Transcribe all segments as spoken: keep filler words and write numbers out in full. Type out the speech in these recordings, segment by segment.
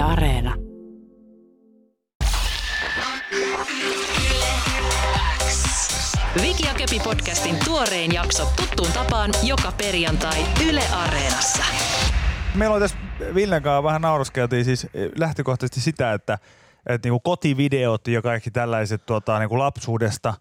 Yle Areena. Viki ja Köpi podcastin tuorein jakso tuttuun tapaan joka perjantai Yle Areenassa. Meillä on tässä Villen kanssa vähän nauruskeltiin siis lähtökohtaisesti sitä, että, että niinku kotivideot ja kaikki tällaiset tuota, niinku lapsuudesta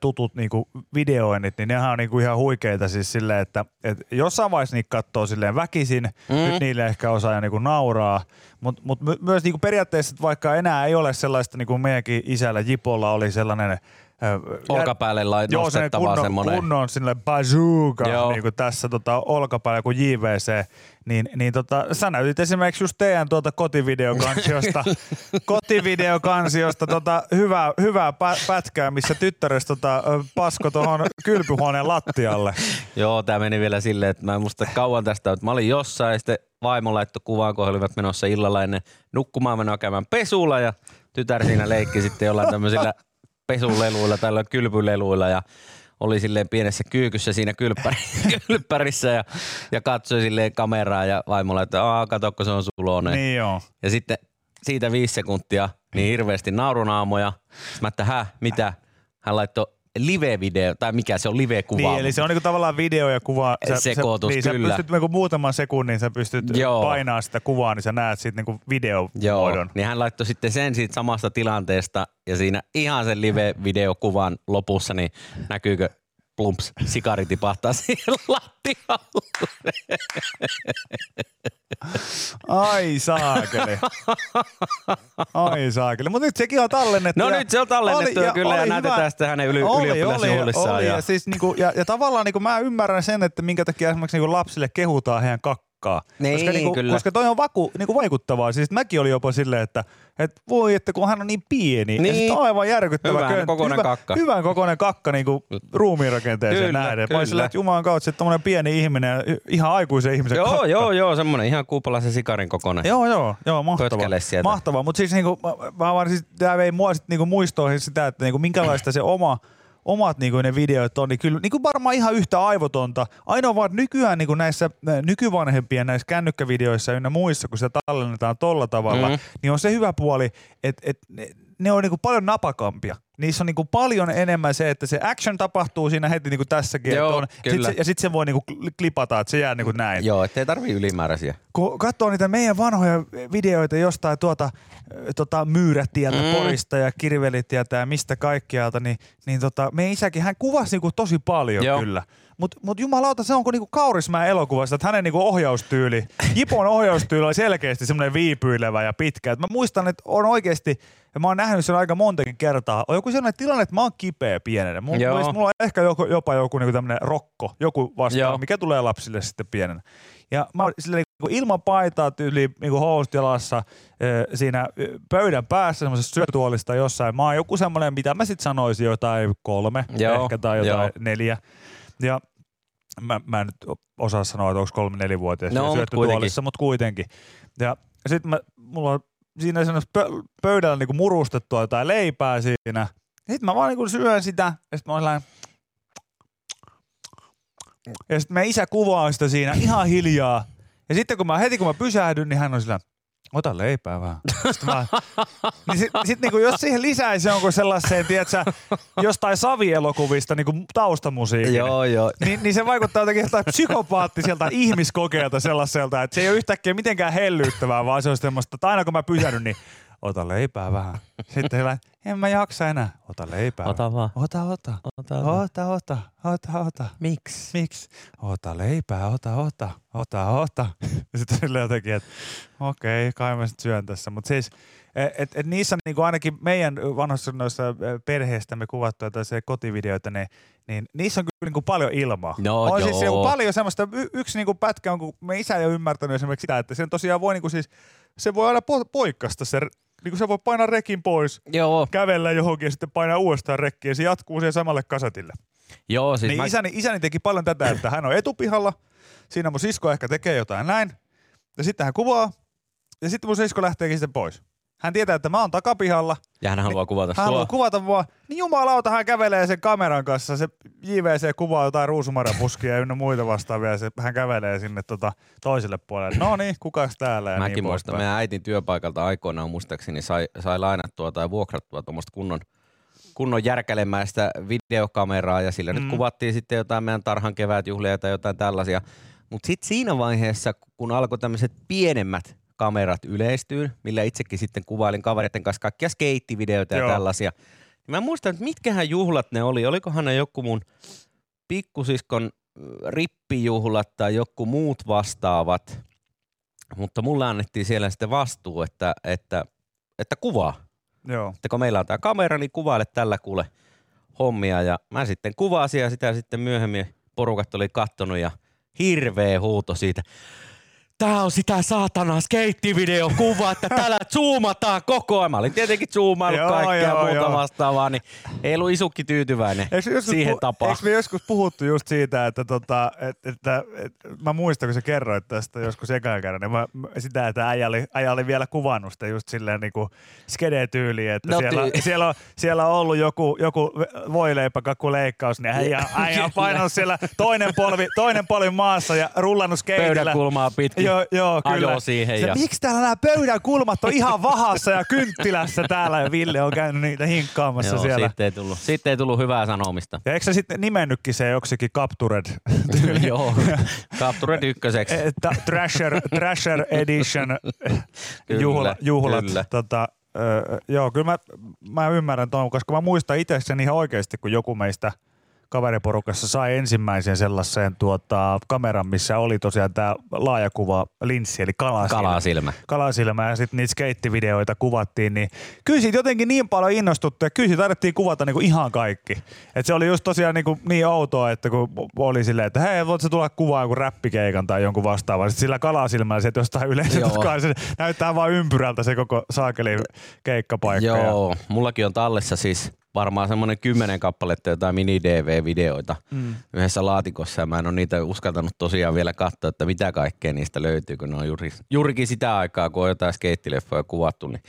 tutut niinku videoinnit, niin nehän on niinku ihan huikeita siis silleen, että et jossain vaiheessa niitä katsoo silleen väkisin, mm. nyt niille ehkä osaa niinku nauraa, mutta mut my- myös niinku periaatteessa, vaikka enää ei ole sellaista, niin kuin meidänkin isällä Jipolla oli sellainen olkapäälle lait- nostettavaa semmoinen. Joo, kunnon silleen bazooka, niin kuin tässä tota, olkapäällä kuin J V C. Niin, niin tota, sä näytit esimerkiksi just teidän tuota kotivideokansiosta, kotivideokansiosta tota, hyvää, hyvää pätkää, missä tyttäres tota, pasko tuohon kylpyhuoneen lattialle. Joo, tää meni vielä silleen, että mä en muista kauan tästä, että mä olin jossain ja sitten vaimo laittoi kuvaan, kun he olivat menossa illalla ennen nukkumaan menoa käymään pesulla ja tytär siinä leikki sitten jollain tämmöisillä pesuleluilla tai kylpyleluilla ja oli silleen pienessä kyykyssä siinä kylppärissä ja, ja katsoi silleen kameraa ja vaimolla, että aah, kato, kun se on suloinen. Niin joo. Ja sitten siitä viisi sekuntia niin hirveästi naurunaamoja. Sitten mä, että häh, mitä? Hän laittoi live-video, tai mikä se on, live-kuva. Niin, eli se on niinku tavallaan video ja kuva. Sä, Sekoitus, sä, niin, kyllä. Sä pystyt niinku muutaman sekunnin, sä pystyt joo. painaa sitä kuvaa, niin sä näet siitä niinku videomuodon. Niin hän laittoi sitten sen siitä samasta tilanteesta, ja siinä ihan sen live-videokuvan lopussa, niin näkyykö plumps, sikari tipahtaa siihen lattialle. Ai saakeli. Ai saakeli. Mutta nyt sekin on tallennettu. No nyt se on tallennettu oli, ja kyllä ja näytetään sitä hänen yli, oli, ylioppilasjuhlissaan. Oli, ja, ja, siis niinku, ja, ja tavallaan niinku mä ymmärrän sen, että minkä takia esimerkiksi niinku lapsille kehutaan heidän kakkaa. Niin, koska, niinku, koska toi on vaku, niinku vaikuttavaa. Siis mäkin oli jopa silleen, että et voi, että kun hän on niin pieni, niin. Ja sitten aivan järkyttävä hyvän köntti. Kokoinen hyvä, kakka. Hyvän kokoinen kakka niin kuin ruumiinrakenteeseen kyllä, nähden. Kyllä. Vai sillä, että jumalan kautta, että tommoinen pieni ihminen, ihan aikuisen ihmisen joo, kakka. Joo, joo, semmoinen ihan kuupalaisen sikarin kokoinen. Joo, joo, joo, mahtavaa. Mahtavaa, mutta siis niin kuin, vaan siis tämä vei mua sitten niin kuin muistoihin sitä, että niin kuin minkälaista se oma... omat niinku ne videot on, niin kyllä niinku varmaan ihan yhtä aivotonta. Ainoa vaan nykyään niinku näissä nykyvanhempien näissä kännykkävideoissa ynnä muissa, kun sitä tallennetaan tolla tavalla, mm. niin on se hyvä puoli, että et, ne on niinku paljon napakampia. Niissä on niinku paljon enemmän se, että se action tapahtuu siinä heti niinku tässäkin. Joo, on, sit se, ja sitten sen voi niinku klipata, että se jää niinku näin. Joo, ettei tarvii ylimääräisiä. Kun katsoo niitä meidän vanhoja videoita jostain tuota tota Myyrätieltä, mm. Porista ja Kirvelitietä ja mistä kaikkialta, niin, niin tota, meidän isäkin, hän kuvasi niinku tosi paljon. Joo. Kyllä. Mutta mut jumalauta, se onko niinku Kaurismäen elokuvasta, että hänen niinku ohjaustyyli, Jipon ohjaustyyli oli selkeästi semmoinen viipyilevä ja pitkä. Et mä muistan, että on oikeasti, ja mä oon nähnyt sen aika montakin kertaa, on joku sellainen tilanne, että mä oon kipeä pienenä. Mun, mulla on ehkä joku, jopa joku niinku tämmöinen rokko, joku vastaava, joo, mikä tulee lapsille sitten pienenä. Ja mä oon sillä niinku ilman paitaa tyyli niinku housut jalassa siinä pöydän päässä semmoisessa syötuolista jossain. Mä oon joku semmoinen, mitä mä sit sanoisin, jotain kolme, joo, ehkä tai jotain, joo, neljä. Ja mä, mä en nyt osaa sanoa, että onko kolme nelivuotias no, syöttötuolissa, mutta kuitenkin. Ja sit mä, mulla on siinä pö- pöydällä niinku murustettua jotain leipää siinä. Sit mä vaan niinku syön sitä ja sit mä oon sellainen. Ja sit meidän isä kuvaa sitä siinä ihan hiljaa. Ja sitten kun mä, heti kun mä pysähdyn, niin hän on sellainen. Ota leipää vähän. Mä... Niin sit, sit niinku, jos siihen lisäisi jonkun sellaiseen, tiedätkö, jostain savielokuvista niinku taustamusiikin, joo, joo. Niin, niin se vaikuttaa jotenkin psykopaattiselta ihmiskokeelta sellaiselta, että se ei ole yhtäkkiä mitenkään hellyyttävää, vaan se on semmoista, että aina kun mä pysähdyn, niin ota leipää vähän. Sitten heillä, en mä jaksa enää. Ota leipää. Ota vaan. Ota, ota. Ota, ota. Ota, ota. ota. Miksi? Miksi? Ota leipää, ota, ota. Ota, ota. Ja sitten sille jotenkin, että okei, okay, kai mä sit syön tässä. Mutta siis, että et, et niissä niinku ainakin meidän vanhoissa noissa perheestämme kuvattuja tai se kotivideoita, niin, niin niissä on kyllä niinku paljon ilmaa. No, on joo. Siis se on paljon semmoista, y, yksi niinku pätkä on, kun me isä ei ole ymmärtänyt esimerkiksi sitä, että sen tosiaan voi niinku siis, se voi aina po, poikkasta se. Niin kun sä voi painaa rekin pois, joo, kävellä johonkin ja sitten painaa uudestaan rekkiä ja se jatkuu siihen samalle kasatille. Joo, siis niin mä... isäni, isäni teki paljon tätä, että hän on etupihalla, siinä mun sisko ehkä tekee jotain näin ja sitten hän kuvaa ja sitten mun sisko lähteekin sitten pois. Hän tietää, että mä oon takapihalla. Ja hän haluaa niin, kuvata hän sua. Hän haluaa kuvata mua. Niin jumalauta, hän kävelee sen kameran kanssa. Se J V C kuvaa jotain ruusumarjapuskia ja muita vastaavia. Se, hän kävelee sinne tota, toiselle puolelle. No niin, kukas täällä? Ja mäkin niin muistan, meidän äitin työpaikalta aikoinaan muistaakseni sai, sai lainattua tai vuokrattua tuommoista kunnon, kunnon järkälemäistä videokameraa. Ja sillä mm. nyt kuvattiin sitten jotain meidän tarhan kevätjuhlia tai jotain tällaisia. Mutta sitten siinä vaiheessa, kun alkoi tämmöiset pienemmät kamerat yleistyy, millä itsekin sitten kuvailin kavereiden kanssa kaikkia skeittivideoita ja tällaisia. Mä muistan, että mitkähän juhlat ne oli. Olikohan ne joku mun pikkusiskon rippijuhlat tai joku muut vastaavat. Mutta mulle annettiin siellä sitten vastuu, että, että, että kuvaa. Joo. Että kun meillä on tää kamera, niin kuvaile tällä kuule hommia. Ja mä sitten kuvasin ja sitä sitten myöhemmin porukat oli kattonut ja hirveä huuto siitä. Tää on sitä saatana skeittivideokuvaa, että täällä zoomataan koko ajan. Mä olin tietenkin zoomaillut joo, kaikkea joo, muuta joo. vastaavaa, niin ei ollut isukki tyytyväinen siihen pu- tapaan. Eikö me joskus puhuttu just siitä, että, tota, että, että, että mä muistan, kun sä kerroit tästä joskus ekaan kerran, niin mä, sitä, että äijä oli, äijä oli vielä kuvannut sitä just silleen niin kuin skede-tyyliin, että no, siellä, ty- siellä, on, siellä on ollut joku, joku voileipäkakkuleikkaus, niin äijä, äijä on painanut siellä toinen polvi, toinen polvi maassa ja rullannut skeitillä. Pöydänkulmaa pitkin. Joo, joo, kyllä. Siihen se, ja... Miksi täällä nämä pöydän kulmat on ihan vahassa ja kynttilässä täällä ja Ville on käynyt niitä hinkkaamassa joo, siellä. Sitten ei tullut, sitten ei tullut hyvää sanomista. Ja eikö sä sitten nimennytkin se joksikin Captured? Joo, Captured ykköseksi. Trasher, Trasher Edition kyllä, juhla, juhlat. Kyllä. Tota, ö, joo, kyllä mä, mä ymmärrän tuon, koska mä muistan itse sen ihan oikeasti, kun joku meistä kaveriporukassa sai ensimmäisen sellaisen tuota, kameran, missä oli tosiaan tämä laajakuva linssi, eli kalasilmä. Kalasilmä. Kalasilmä ja sitten niitä skeittivideoita kuvattiin, niin kyllä siitä jotenkin niin paljon innostuttu ja kyllä siitä tarvittiin kuvata niinku ihan kaikki. Et se oli just tosiaan niinku niin outoa, että kun oli silleen, että hei, voitko tulla kuvaan joku räppikeikan tai jonkun vastaavan. Sitten sillä kalasilmällä se, että jostain yleisötkaan se näyttää vaan ympyrältä se koko saakeli keikkapaikka. Joo, ja... mullakin on tallessa siis... Varmaan semmoinen kymmenen kappaletta jotain mini-D V-videoita mm. yhdessä laatikossa ja mä en ole niitä uskaltanut tosiaan vielä katsoa, että mitä kaikkea niistä löytyy, kun ne on juuri, juurikin sitä aikaa, kun on jotain skeittileffoja kuvattu. Niin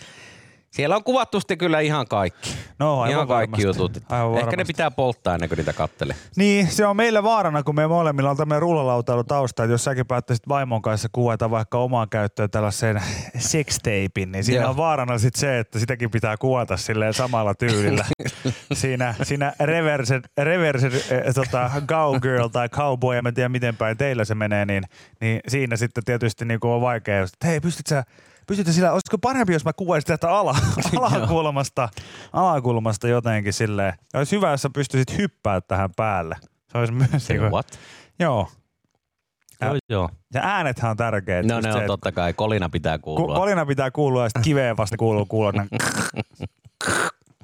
siellä on kuvattu sitten kyllä ihan kaikki. No, ihan kaikki jutut. Ehkä ne pitää polttaa ennen kuin niitä kattelee. Niin, se on meillä vaarana, kun me molemmilla on tämmöinen rullalautailutausta, että jos säkin päättäisit vaimon kanssa kuvata vaikka omaan käyttöön tällaisen sextapein, niin siinä joo. on vaarana sitten se, että sitäkin pitää kuvata silleen samalla tyylillä. siinä siinä reverse, reverse äh, tota, go girl tai cowboy, en tiedä miten päin teillä se menee, niin, niin siinä sitten tietysti niin on vaikea, että hei, pystyt sä Pystytkö sillä, olisiko parempi, jos mä kuvaisin tätä ala, alakulmasta, alakulmasta jotenkin silleen. Olisi hyvä, jos sä pystyisit hyppää tähän päälle. Se olisi myös... Niin kuin, what? Joo. Ja, joo, joo. Ja äänethän on tärkeitä. No ne on se, totta kai, kolina pitää kuulua. Kolina pitää kuulua ja sitten kiveen vasta kuuluu kuulua.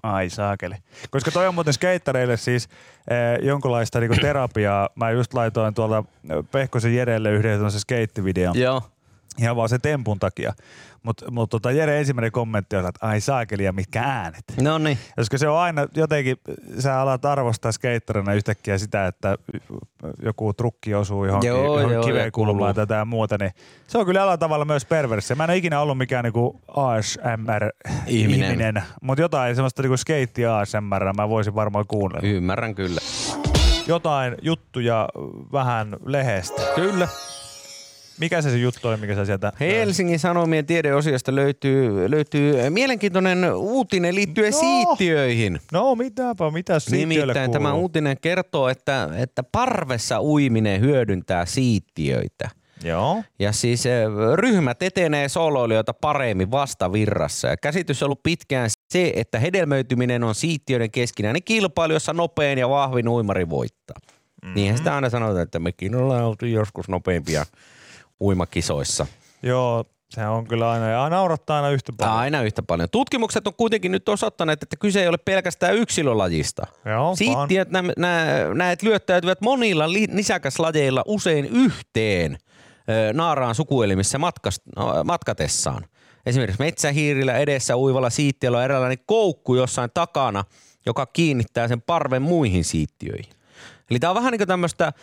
Ai saakeli. Koska toi on muuten skeittareille siis eh, jonkunlaista niinku terapiaa. Mä just laitoin tuolta Pehkosen Jerelle yhden se skeittivideon. Joo. Ihan vaan se tempun takia. Mutta mut, tota, Jere ensimmäinen kommentti on, että ai saakeli ja mitkä äänet. No niin. Koska se on aina jotenkin, sä alat arvostaa skeittarina yhtäkkiä sitä, että joku trukki osuu johonkin, joo, johonkin joo, kiveen kulmaan tätä ja muuta. Niin se on kyllä jollain tavalla myös perversi. Mä en ole ikinä ollut mikään niinku A S M R-ihminen, mutta jotain semmoista niinku skeitti-A S M R mä voisin varmaan kuunnella. Ymmärrän kyllä. Jotain juttuja vähän lehestä. Kyllä. Mikä se se juttu on, mikä sä sieltä... Helsingin Sanomien tiedeosiosta löytyy, löytyy mielenkiintoinen uutinen liittyen no. siittiöihin. No mitäpä, mitä siittiölle kuuluu? Nimittäin tämä uutinen kertoo, että, että parvessa uiminen hyödyntää siittiöitä. Joo. Ja siis ryhmät etenee sooloilijoita paremmin vastavirrassa. Ja käsitys on ollut pitkään se, että hedelmöityminen on siittiöiden keskinäinen kilpailu, jossa nopein ja vahvin uimari voittaa. Mm-hmm. Niinhän sitä aina sanotaan, että mekin ollaan oltu joskus nopeampia uimakisoissa. Joo, se on kyllä aina, ja naurattaa aina yhtä paljon. Aina yhtä paljon. Tutkimukset on kuitenkin nyt osoittaneet, että kyse ei ole pelkästään yksilölajista. Joo, siittiöt näet lyöttäytyvät monilla nisäkäslajeilla usein yhteen naaraan sukuelimissä matkast, matkatessaan. Esimerkiksi metsähiirillä edessä uivalla siittiöllä on eräänlainen koukku jossain takana, joka kiinnittää sen parven muihin siittiöihin. Eli tämä on vähän niin kuin tämmöistä...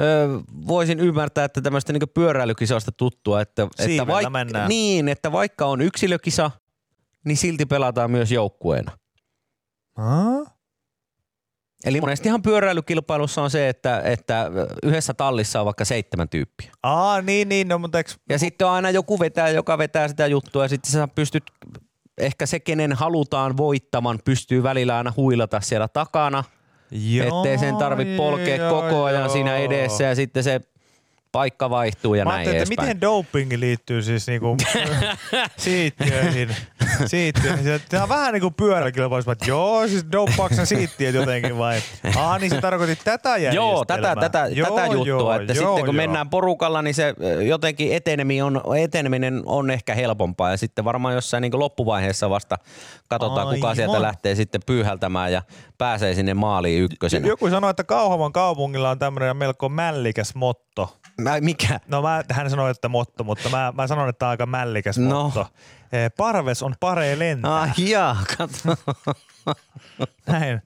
Öö, voisin ymmärtää, että tämmöistä niinku pyöräilykisoista tuttua, että, että, vaik- niin, että vaikka on yksilökisa, niin silti pelataan myös joukkueena. Haa? Eli monestihan pyöräilykilpailussa on se, että, että yhdessä tallissa on vaikka seitsemän tyyppiä. Aa, niin, niin. No, mutta eks... Ja sitten on aina joku vetää, joka vetää sitä juttua ja sitten sä pystyt, ehkä se kenen halutaan voittaman, pystyy välillä aina huilata siellä takana. Joo, ettei sen tarvitse polkea joo, koko ajan joo. siinä edessä ja sitten se paikka vaihtuu ja mä näin edespäin. Mä ajattelin, miten dopingi liittyy siis niinku siittiöihin. Siittiöihin. Tämä on vähän niinku pyöräkilpailussa, että joo, siis doppaaksen siittiöt jotenkin vai? Ah, niin se tarkoitti tätä järjestelmää. Joo, tätä, tätä, joo, tätä juttua, joo, että joo, sitten kun joo. mennään porukalla, niin se jotenkin eteneminen on, eteneminen on ehkä helpompaa. Ja sitten varmaan jossain niinku loppuvaiheessa vasta katsotaan, ai, kuka sieltä on. Lähtee sitten pyyhältämään ja pääsee sinne maaliin ykkösenä. Joku sanoi, että Kauhavan kaupungilla on tämmöinen melko mällikäs motto. Mä, mikä? No mä, hän sanoi, että motto, mutta mä, mä sanon, että tämä on aika mällikäs no. motto. Eh, parves on paree lentää. Ah, jaa, kato. Näin.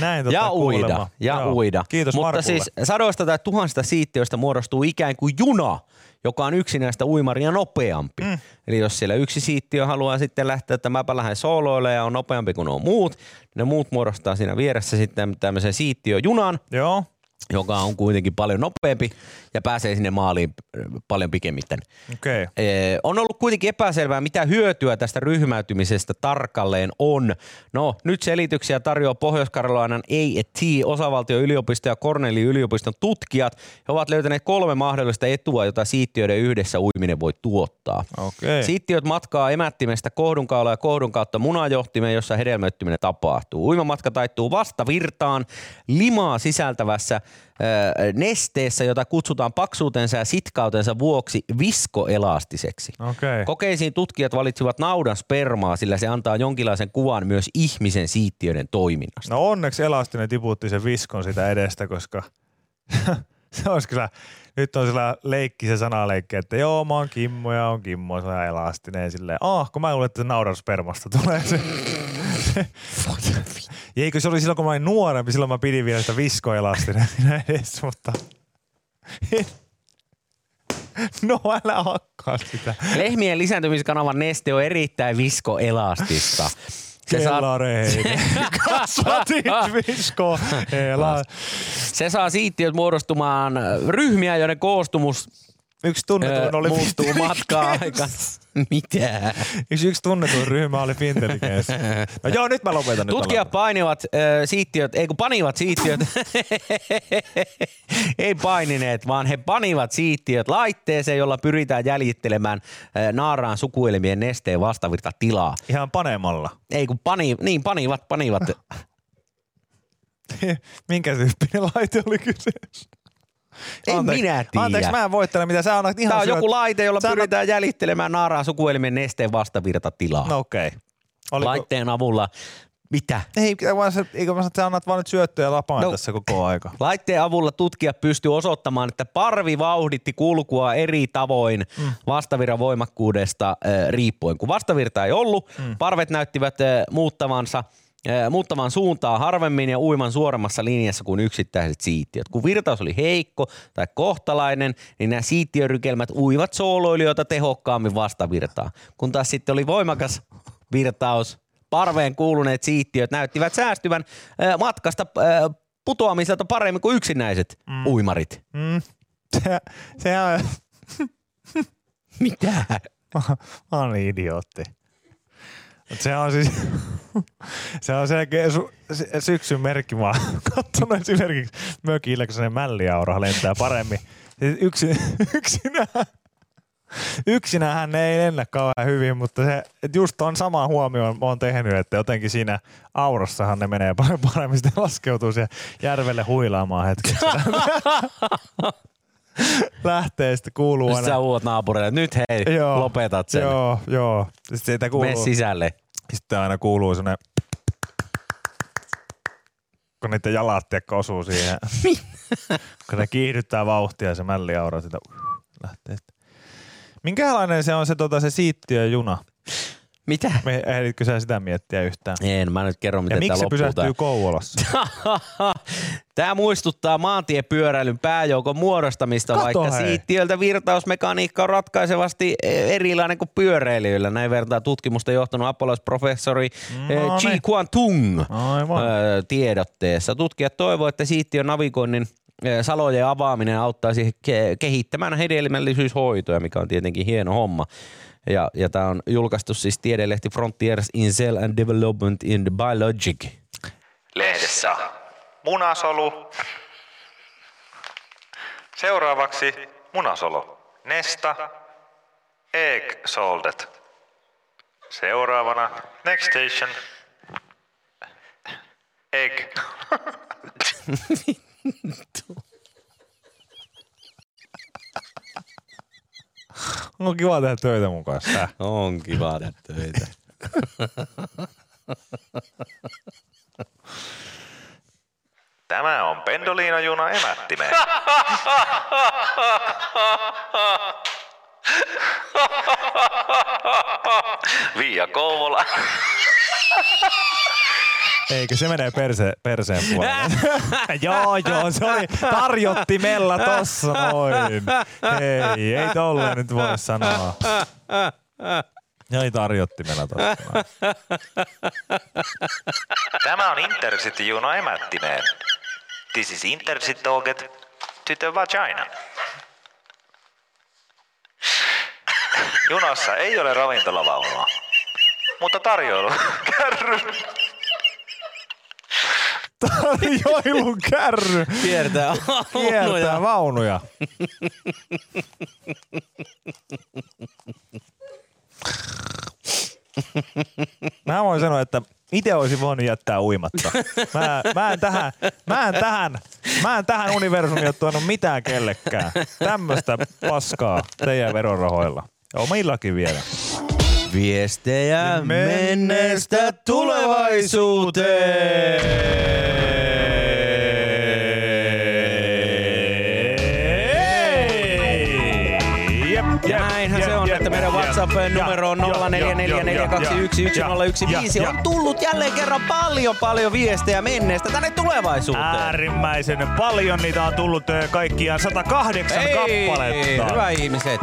Näin ja uida, kuulemma. ja Joo. uida. Kiitos Mutta Markulle. Siis sadoista tai tuhansista siittiöistä muodostuu ikään kuin juna, joka on yksi näistä uimaria nopeampi. Mm. Eli jos siellä yksi siittiö haluaa sitten lähteä, että mäpä lähden sooloille ja on nopeampi kuin on muut, niin ne muut muodostaa siinä vieressä sitten tämmöisen siittiöjunan. Joo. Joka on kuitenkin paljon nopeampi ja pääsee sinne maaliin paljon pikemmin. Okay. Ee, on ollut kuitenkin epäselvää, mitä hyötyä tästä ryhmäytymisestä tarkalleen on. No, nyt selityksiä tarjoaa Pohjois-Karjalan A E T-osavaltio yliopisto ja Cornellin yliopiston tutkijat. He ovat löytäneet kolme mahdollista etua, jota siittiöiden yhdessä uiminen voi tuottaa. Okay. Siittiöt matkaa emättimestä kohdunkaulaan ja kohdun kautta munajohtimeen, jossa hedelmöittyminen tapahtuu. Uimamatka taittuu vastavirtaan limaa sisältävässä nesteessä, jota kutsutaan paksuutensa ja sitkautensa vuoksi viskoelastiseksi. Okay. Kokeisiin tutkijat valitsivat naudan spermaa, sillä se antaa jonkinlaisen kuvan myös ihmisen siittiöiden toiminnasta. No onneksi elastinen tiputti sen viskon sitä edestä, koska se olisi kyllä, nyt on sillä leikki, se sanaleikki, että joo mä oon Kimmo ja on Kimmo, se on elastinen ja silleen, ah kun mä luulen, että naudan spermasta tulee se. Ja eikö se oli silloin, kun mä olin nuorempi, silloin mä pidin vielä sitä viskoelastina sinä edes, mutta... No älä hakkaa sitä. Lehmien lisääntymiskanavan neste on erittäin viskoelastista. Kellareiden. Kasvatit viskoelastista. Se saa siittiöt muodostumaan ryhmiä, joiden koostumus... Yksi tunnetun oli muuttuu matkaa-aika. Mitä? Yksi, yksi tunnetun ryhmä oli Fintelligens. No joo, nyt mä lopetan. Tutkijat painivat äh, siittiöt, ei kun panivat siittiöt. Ei painineet, vaan he panivat siittiöt laitteeseen, jolla pyritään jäljittelemään äh, naaraan sukuelimien nesteen vastavirta tilaa. Ihan panemalla. Ei kun pani, niin panivat, panivat. Minkä tyyppinen laite oli kyseessä? En Anteeksi. minä tiedä. Anteeksi, mä en voittele, mitä sä annat ihan Tää on syöt... joku laite, jolla sä pyritään annat... jäljittelemään naaraan sukuelimen nesteen vastavirtatilaa. No okei. Okay. Oliko... Laitteen avulla, mitä? Ei, vaan se, eikö mä sä annat vaan nyt syöttöjä lapaan no. tässä koko aika. Laitteen avulla tutkijat pystyy osoittamaan, että parvi vauhditti kulkua eri tavoin mm. vastavirran voimakkuudesta äh, riippuen. Kun vastavirta ei ollut, mm. parvet näyttivät äh, muuttavansa. Muuttavan suuntaa harvemmin ja uiman suoremmassa linjassa kuin yksittäiset siittiöt. Kun virtaus oli heikko tai kohtalainen, niin nämä siittiörykelmät uivat sooloilijoita tehokkaammin vastavirtaa. Kun taas sitten oli voimakas virtaus, parveen kuuluneet siittiöt näyttivät säästyvän matkasta putoamiselta paremmin kuin yksinäiset mm. uimarit. Mm. Se, se on... Mitä? Mä oon idiootti. Se on siis... Se on selkeä su- syksyn merkki. Mä oon katsonut esimerkiksi mökillä, kun sellainen mälliaura lentää paremmin. Yksin, yksinään, yksinäänhän ne ei lennä kauhean hyvin, mutta se, just on sama huomioon mä oon tehnyt, että jotenkin siinä aurassahan ne menee paljon paremmin. Sitten laskeutuu siihen järvelle huilaamaan hetkeksi. Lähtee, sitten kuuluu aina. Sitten sä uut naapureille, nyt hei, joo, lopetat sen. Joo, joo. Sitten kuuluu. Mene sisälle. Sitten aina kuuluu semmoinen, kun niiden jalat tiekko osuu siihen. Kun ne kiihdyttää vauhtia, se mälliaura sitä lähtee. Minkälainen se on se, tota, se siittiöjuna? Mitä? Me ehditkö sä sitä miettiä yhtään? En, mä nyt kerron, miten tämä loppuu. Ja miksi se pysähtyy Kouvolassa? Tämä muistuttaa maantiepyöräilyn pääjoukon muodostamista, kato vaikka hei. Siittiöltä virtausmekaniikka on ratkaisevasti erilainen kuin pyöräilijöillä. Näin vertaa tutkimusta johtanut apolaisprofessori no, Chi Kuan Tung tiedotteessa. Tutkijat toivovat, että siittiön navigoinnin salojen avaaminen auttaisi kehittämään hedelmällisyyshoitoja, mikä on tietenkin hieno homma. Ja, ja tämä on julkaistu siis tiedelehti Frontiers in Cell and Development in the Biologic. Lehdessä munasolu. Seuraavaksi munasolu. Nesta. Egg soldet. Seuraavana next station. Egg. On kiva tehdä töitä mun kanssa. On kiva tehdä töitä. Tämä on Pendolino-juna emättimeen. Via Kouvola. Eikö se menee perse, perseen puolelle? joo, joo, se oli tarjottimella tossa noin. Ei, ei tolleen nyt voi sanoa. Ei tarjottimella tossa noin. Tämä on InterCity-juna emättimeen. This is InterCity Target to the vagina. Junassa ei ole ravintolavaunua, mutta tarjoilu kärryn. Tarjoilun kärry. Kiertää vaunuja. Kiertää vaunuja. Mä voin sanoa, että itse olisin voinut jättää uimatta. Mä, mä en tähän, mä en tähän, mä en tähän universumia ole tuonut mitään kellekään. Tämmöstä paskaa teidän verorahoilla. Omillakin vielä. Viestejä menneestä tulevaisuuteen! Jep, jep, näinhän jep, se on, jep, että meidän WhatsApp-numero on nolla neljä neljä neljä kaksi yksi yksi nolla yksi viisi. On tullut jälleen kerran paljon, paljon viestejä menneestä tänne tulevaisuuteen. Äärimmäisen paljon niitä on tullut kaikkiaan sata kahdeksan ei, kappaletta. Hyvä ihmiset.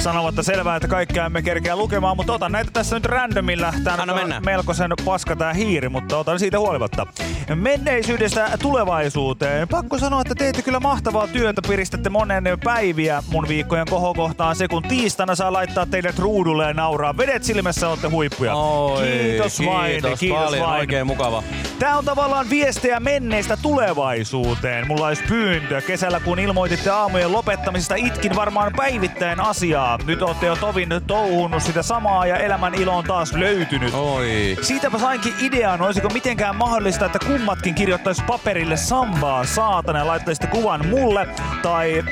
Sanomatta selvää, että kaikkea emme kerkeä lukemaan, mutta otan näitä tässä nyt randomilla. Tämä on melkoisen paska tää hiiri, mutta otan siitä huolimatta. Menneisyydestä tulevaisuuteen. Pakko sanoa, että teette kyllä mahtavaa työtä, piristätte monen päiviä mun viikkojen kohokohtaan. Se kun tiistaina saa laittaa teidät ruudulle ja nauraa. Vedet silmässä, olette huippuja. Oi, kiitos, kiitos vain, kiitos paljon, vain. Oikein mukava. Tää on tavallaan viestejä menneistä tulevaisuuteen. Mulla olisi pyyntö. Kesällä kun ilmoititte aamujen lopettamisesta, itkin varmaan päivittäin asiaa. Nyt olette jo tovin touhunut sitä samaa ja elämän ilo on taas löytynyt. Oi. Siitäpä sainkin idean, olisiko mitenkään mahdollista, että kummatkin kirjoittais paperille sambaa saatana ja laittaisitte kuvan mulle tai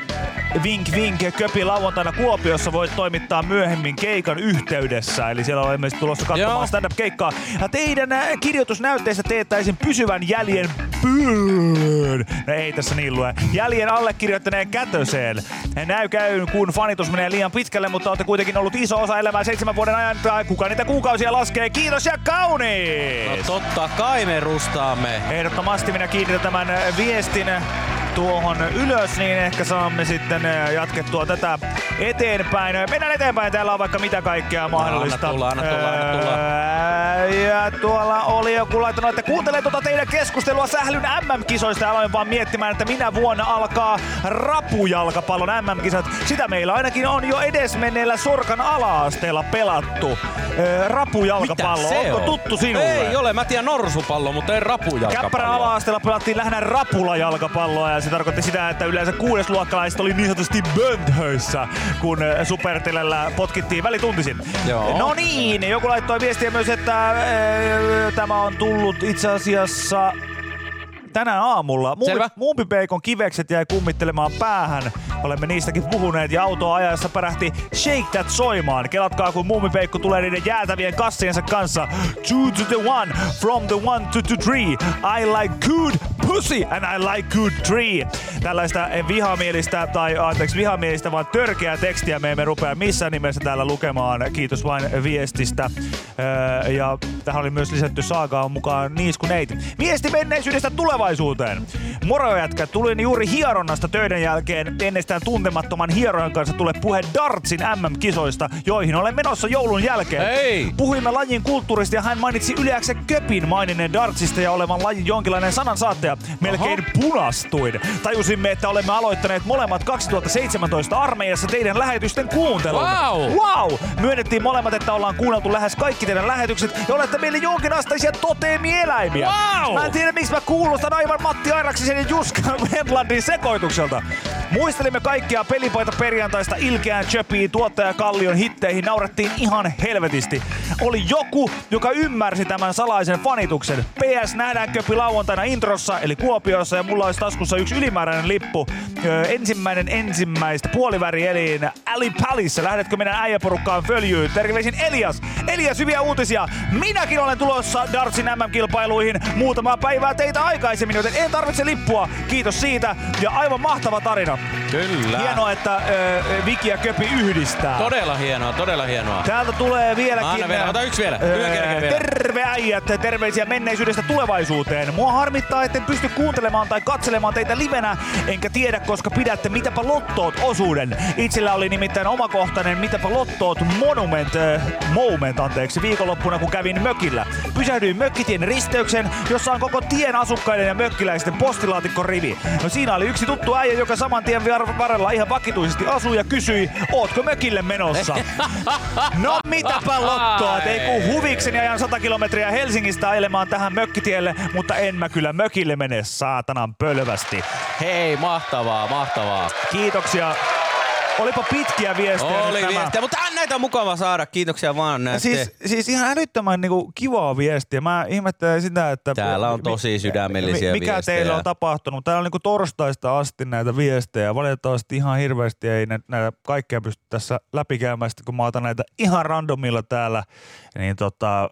vink vink köpi lauantaina Kuopiossa voit toimittaa myöhemmin keikan yhteydessä. Eli siellä on ilmeisesti tulossa katsomaan stand-up-keikkaa. Ja teidän kirjoitusnäytteistä teettäisin pysyvän jäljen pyyn. No ei tässä niin lue. Jäljen allekirjoittaneen kätöseen. Näy käyn, kun fanitus menee liian pitkälle, mutta olette kuitenkin ollut iso osa elämää seitsemän vuoden ajan. Kuka niitä kuukausia laskee? Kiitos ja kauniis! No totta kai me rustaamme. Ehdottomasti minä kiinnitän tämän viestin tuohon ylös, niin ehkä saamme sitten jatkettua tätä eteenpäin. Mennään eteenpäin, täällä on vaikka mitä kaikkea mahdollista. Anna tulla, anna tulla, anna tulla. Ja tuolla oli joku laittanut, että kuuntelee tuota teidän keskustelua sählyn M M-kisoista ja aloin vaan miettimään, että minä vuonna alkaa rapujalkapallon M M-kisat. Sitä meillä ainakin on jo edesmenneellä Sorkan ala-asteella pelattu. Rapujalkapallo, onko on? tuttu sinulle? Ei ole, mä tiedän norsupallo, mutta ei rapujalkapallo. Käppärän ala-asteella pelattiin lähinnä rapulajalkapalloa ja se tarkoitti sitä, että yleensä kuudesluokkalaiset oli niin sanotusti bönthöissä, kun supertelellä potkittiin välituntisin. Joo. No niin, joku laittoi viestiä myös, että ee, tämä on tullut itse asiassa tänään aamulla. Mumpipeikon kivekset jäi kummittelemaan päähän. Olemme niistäkin puhuneet ja autoa ajassa pärähti Shake That soimaan. Kelatkaa kun muumipeikko tulee niiden jäätävien kassiensa kanssa. Two to the one, from the one to the three. I like good pussy and I like good tree. Tällaista vihamielistä tai anteeksi vihamielistä, vaan törkeää tekstiä me emme rupea missään nimessä täällä lukemaan. Kiitos vain viestistä. Öö, ja tähän oli myös lisätty saakaan mukaan niiskuneiti. Viesti menneisyydestä tulevaisuuteen. Moro jätkä, tulin juuri hieronnasta töiden jälkeen. Ennestään tuntemattoman hierojan kanssa tulee puhe dartsin äm äm-kisoista, joihin olen menossa joulun jälkeen. Hei. Puhuimme lajin kulttuurista ja hän mainitsi yleensä Köpin maininen dartsista ja olevan lajin jonkinlainen sanansaattaja. Melkein Aha. punastuin. Tajusimme, että olemme aloittaneet molemmat kaksituhattaseitsemäntoista armeijassa teidän lähetysten kuuntelun. Wow! Wow! Myönnettiin molemmat, että ollaan kuunneltu lähes kaikki teidän lähetykset ja olette meille jonkinasteisia toteemieläimiä. Wow! Mä en tiedä, miksi mä kuulostan aivan Matti Airaksisen ja Juska Wendlandin sekoitukselta. Muistelimme kaikkia pelipaita perjantaista ilkeään Chöpiin, tuottaja Kallion hitteihin, naurettiin ihan helvetisti. Oli joku, joka ymmärsi tämän salaisen fanituksen. P S nähdään Köpi lauantaina Introssa, eli Kuopiossa, ja mulla olisi taskussa yksi ylimääräinen lippu. Öö, ensimmäinen ensimmäistä puolivärielin Ali Palissa. Lähdetkö mennä äijäporukkaan följyyn? Terveisin Elias. Elias, hyviä uutisia. Minäkin olen tulossa dartsin äm äm-kilpailuihin muutamaa päivää teitä aikaisemmin, joten en tarvitse lippua. Kiitos siitä ja aivan mahtava tarina. Kyllä. Hienoa, että öö, Viki ja Köpi yhdistää. Todella hienoa, todella hienoa. Täältä tulee vieläkin... Anna vielä, ota yksi vielä. Öö, vielä. Terve äijät, terveisiä menneisyydestä tulevaisuuteen. Mua harmittaa, etten pysty kuuntelemaan tai katselemaan teitä livenä, enkä tiedä, koska pidätte Mitäpä lottoot -osuuden. Itsellä oli nimittäin omakohtainen Mitäpä lottoot monument, äh, moment anteeksi, viikonloppuna kun kävin mökillä. Pysähdyin mökkitien risteyksen, jossa on koko tien asukkaiden ja mökkiläisten postilaatikkorivi. No siinä oli yksi tuttu äijä, joka saman tien varrella ihan vakituisesti asui ja kysyi, ootko mökille menossa? No mitäpä lottoa, tein kun huvikseni ajan sata kilometriä Helsingistä ajelemaan tähän mökkitielle, mutta en mä kyllä mökille mene saatanan pölvästi. Hei, mahtavaa, mahtavaa. Kiitoksia. Olipa pitkiä viestejä. Oli viestejä, mutta näitä on mukava saada. Kiitoksia vaan näistä. Siis, siis ihan älyttömän niinku kivaa viestiä. Mä ihmettelen sitä, että... Täällä on tosi sydämellisiä mi- mikä viestejä. Mikä teillä on tapahtunut? Täällä on niinku torstaista asti näitä viestejä. Valitettavasti ihan hirveästi ei näitä kaikkea pysty tässä läpikäymään. Sitten kun mä otan näitä ihan randomilla täällä, niin, tota,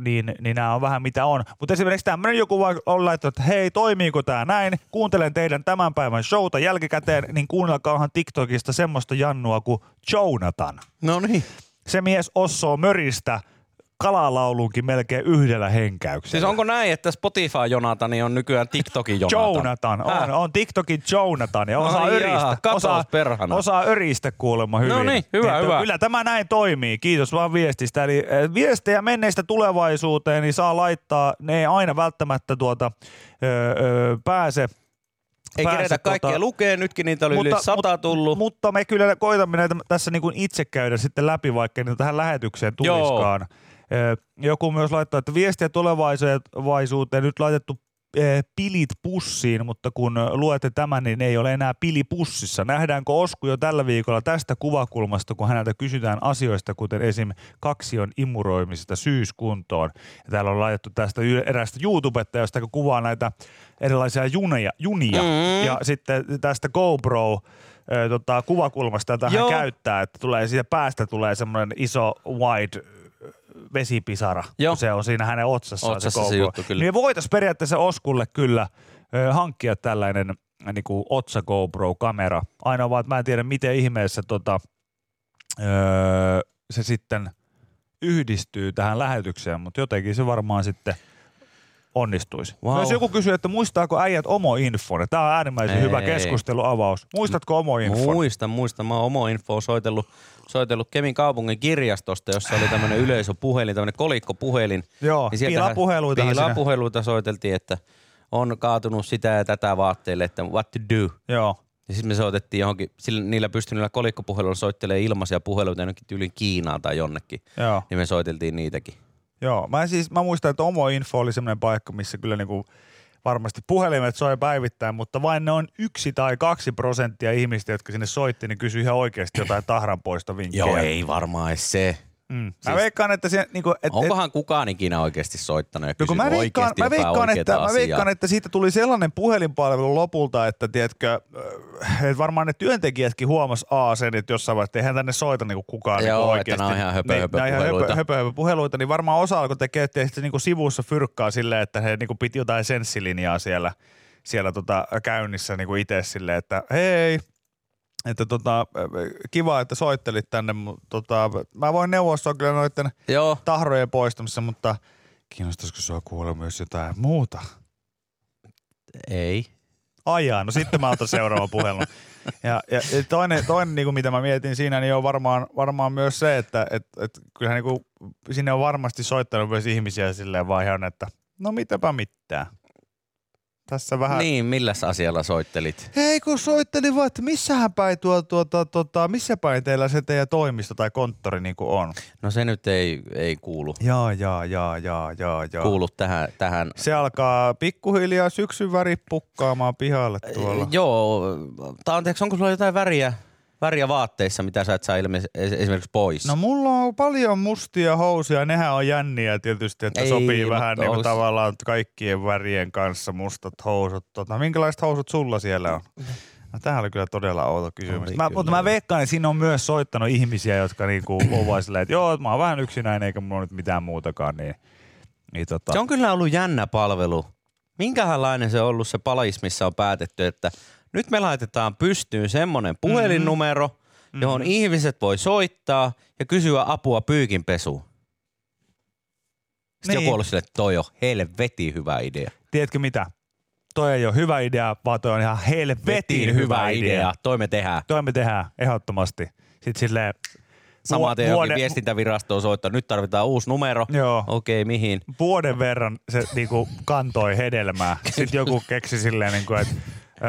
niin, niin nämä on vähän mitä on. Mutta esimerkiksi tämmöinen joku on laittanut, että hei, toimiiko tää näin? Kuuntelen teidän tämän päivän showta jälkikäteen, niin kuunnelkaahan TikTokista semmoinen. Semmoista jannua kuin Jonathan. No niin. Se mies ossoo möristä kalalauluunkin melkein yhdellä henkäyksellä. Siis onko näin, että Spotify Jonathani on nykyään TikTokin Jonathan? Jonathan. On, on TikTokin Jonathan ja osaa no, öristä. Osaa, osaa öristä kuulemma hyvin. No niin, hyvä, niin, hyvä. Kyllä tämä näin toimii. Kiitos vaan viestistä. Eli viestejä menneistä tulevaisuuteen niin saa laittaa. Ne ei aina välttämättä tuota, öö, öö, pääse. Ei kerätä kaikkea tota, lukee, nytkin niitä oli mutta, yli sata tullut. Mutta me kyllä koitamme näitä tässä niin kuin itse käydä sitten läpi, vaikka niitä tähän lähetykseen tuliskaan. Joo. Joku myös laittaa, että viestiä tulevaisuuteen nyt laitettu pilit pussiin, mutta kun luette tämän, niin ei ole enää pili pussissa. Nähdäänkö Osku jo tällä viikolla tästä kuvakulmasta, kun häneltä kysytään asioista, kuten esim. Kaksion imuroimisesta syyskuntoon. Ja täällä on laitettu tästä erästä YouTubetta, josta kuvaa näitä erilaisia junia. junia. Mm-hmm. Ja sitten tästä GoPro äh, tota, kuvakulmasta tähän Joo. käyttää, että tulee siitä päästä tulee semmoinen iso wide vesipisara, Joo. se on siinä hänen otsassaan Otsassa se, se juttu, kyllä. Niin voitaisiin periaatteessa Oskulle kyllä ö, hankkia tällainen niin kuin otsa GoPro-kamera. Ainoa vaan, että mä en tiedä miten ihmeessä tota, ö, se sitten yhdistyy tähän lähetykseen, mutta jotenkin se varmaan sitten onnistuisi. Wow. Myös joku kysyy, että muistaako äijät Omoinfon? Tämä on äärimmäisen ei, hyvä keskusteluavaus. Muistatko Omoinfon? Muistan, muistan. Mä oon Omoinfoa soitellut, soitellut Kemin kaupungin kirjastosta, jossa oli tämmöinen yleisöpuhelin, tämmöinen kolikkopuhelin. Joo, niin piilapuheluita. Piilapuheluita soiteltiin, että on kaatunut sitä ja tätä vaatteelle, että what to do. Joo. Ja sitten me soitettiin johonkin, sillä, niillä pystyneillä kolikkopuheluilla soittelee ilmaisia puheluita jonnekin tyyliin Kiinaan tai jonnekin. Joo. Niin me soiteltiin niitäkin. Joo, mä, siis, mä muistan, että Omoinfo oli semmoinen paikka, missä kyllä niinku varmasti puhelimet soi päivittäin, mutta vain noin yksi tai kaksi prosenttia ihmistä, jotka sinne soitti, niin kysyi ihan oikeasti jotain tahranpoistovinkkejä. Joo, ei varmaan edes se. Mm. Siis mä veikkaan, että se... Niinku, et, onkohan et, kukaan ikinä oikeasti soittanut ja kysynyt oikeasti jotain oikeaa asiaa? Mä veikkaan, että siitä tuli sellainen puhelinpalvelu lopulta, että tiedätkö, että varmaan ne työntekijätkin huomas A sen, että jossain vaiheessa eihän tänne soita niinku kukaan Joo, niinku oikeasti. Joo, että nämä on ihan höpö, höpö, ne, puheluita. Höpö, höpö, höpö puheluita. Niin varmaan osa alkoi tekee, että niinku sivussa fyrkkaa silleen, että he niinku piti jotain senssilinjaa siellä. siellä tota käynnissä niinku itse silleen, että hei, että tota, kiva, että soittelit tänne, mutta tota, mä voin neuvoa kyllä noiden Joo. tahrojen poistamisessa, mutta kiinnostaisiko sua kuulla myös jotain muuta? Ei. Ajaa, no sitten mä otan seuraavan puhelun. Ja, ja toinen, toinen niin kuin mitä mä mietin siinä, niin on varmaan, varmaan myös se, että et, et, kyllähän niin kuin, sinne on varmasti soittanut myös ihmisiä silleen vaan ihan, että no mitäpä mitään. Tässä vähän... Niin, milläs asialla soittelit? Hei, kun soittelin vaan, että missähän päin, tuo, tuota, tuota, missä päin teillä se teidän toimisto tai konttori niin kuin on? No se nyt ei, ei kuulu. Jaa, jaa, jaa, jaa, jaa, jaa. Kuulu tähän, tähän. Se alkaa pikkuhiljaa syksyn väri pukkaamaan pihalle tuolla. Äh, joo, tai anteeksi, onko sulla jotain väriä? Väriä vaatteissa, mitä sä et saa ilme- esimerkiksi pois. No mulla on paljon mustia housuja, nehän on jänniä tietysti, että Ei, sopii vähän niin kuin tavallaan kaikkien värien kanssa mustat housut. Tota, minkälaiset housut sulla siellä on? No tämähän oli kyllä todella outo kysymys. Mä, mutta mä veikkaan, että siinä on myös soittanut ihmisiä, jotka niinku ovat silleen, että joo, mä oon vähän yksinäinen eikä mulla nyt mitään muutakaan. Niin, niin tota. Se on kyllä ollut jännä palvelu. Minkälainen se on ollut se palais, missä on päätetty, että nyt me laitetaan pystyyn semmoinen puhelinnumero, mm-hmm. johon mm-hmm. ihmiset voi soittaa ja kysyä apua pyykinpesuun. Sitten niin. joku on sille, että toi on helvetin hyvä idea. Tiedätkö mitä? Toi ei ole hyvä idea, vaan toi on ihan helvetin Vetin hyvä, hyvä idea. idea. Toi me tehdään. Toi me tehdään, ehdottomasti. Sitten silleen... Samaten johonkin vuoden... viestintävirastoon soittaa, nyt tarvitaan uusi numero, Joo. okei mihin. Vuoden verran se niinku kantoi hedelmää. Sitten joku keksi silleen, niinku, että... Uh,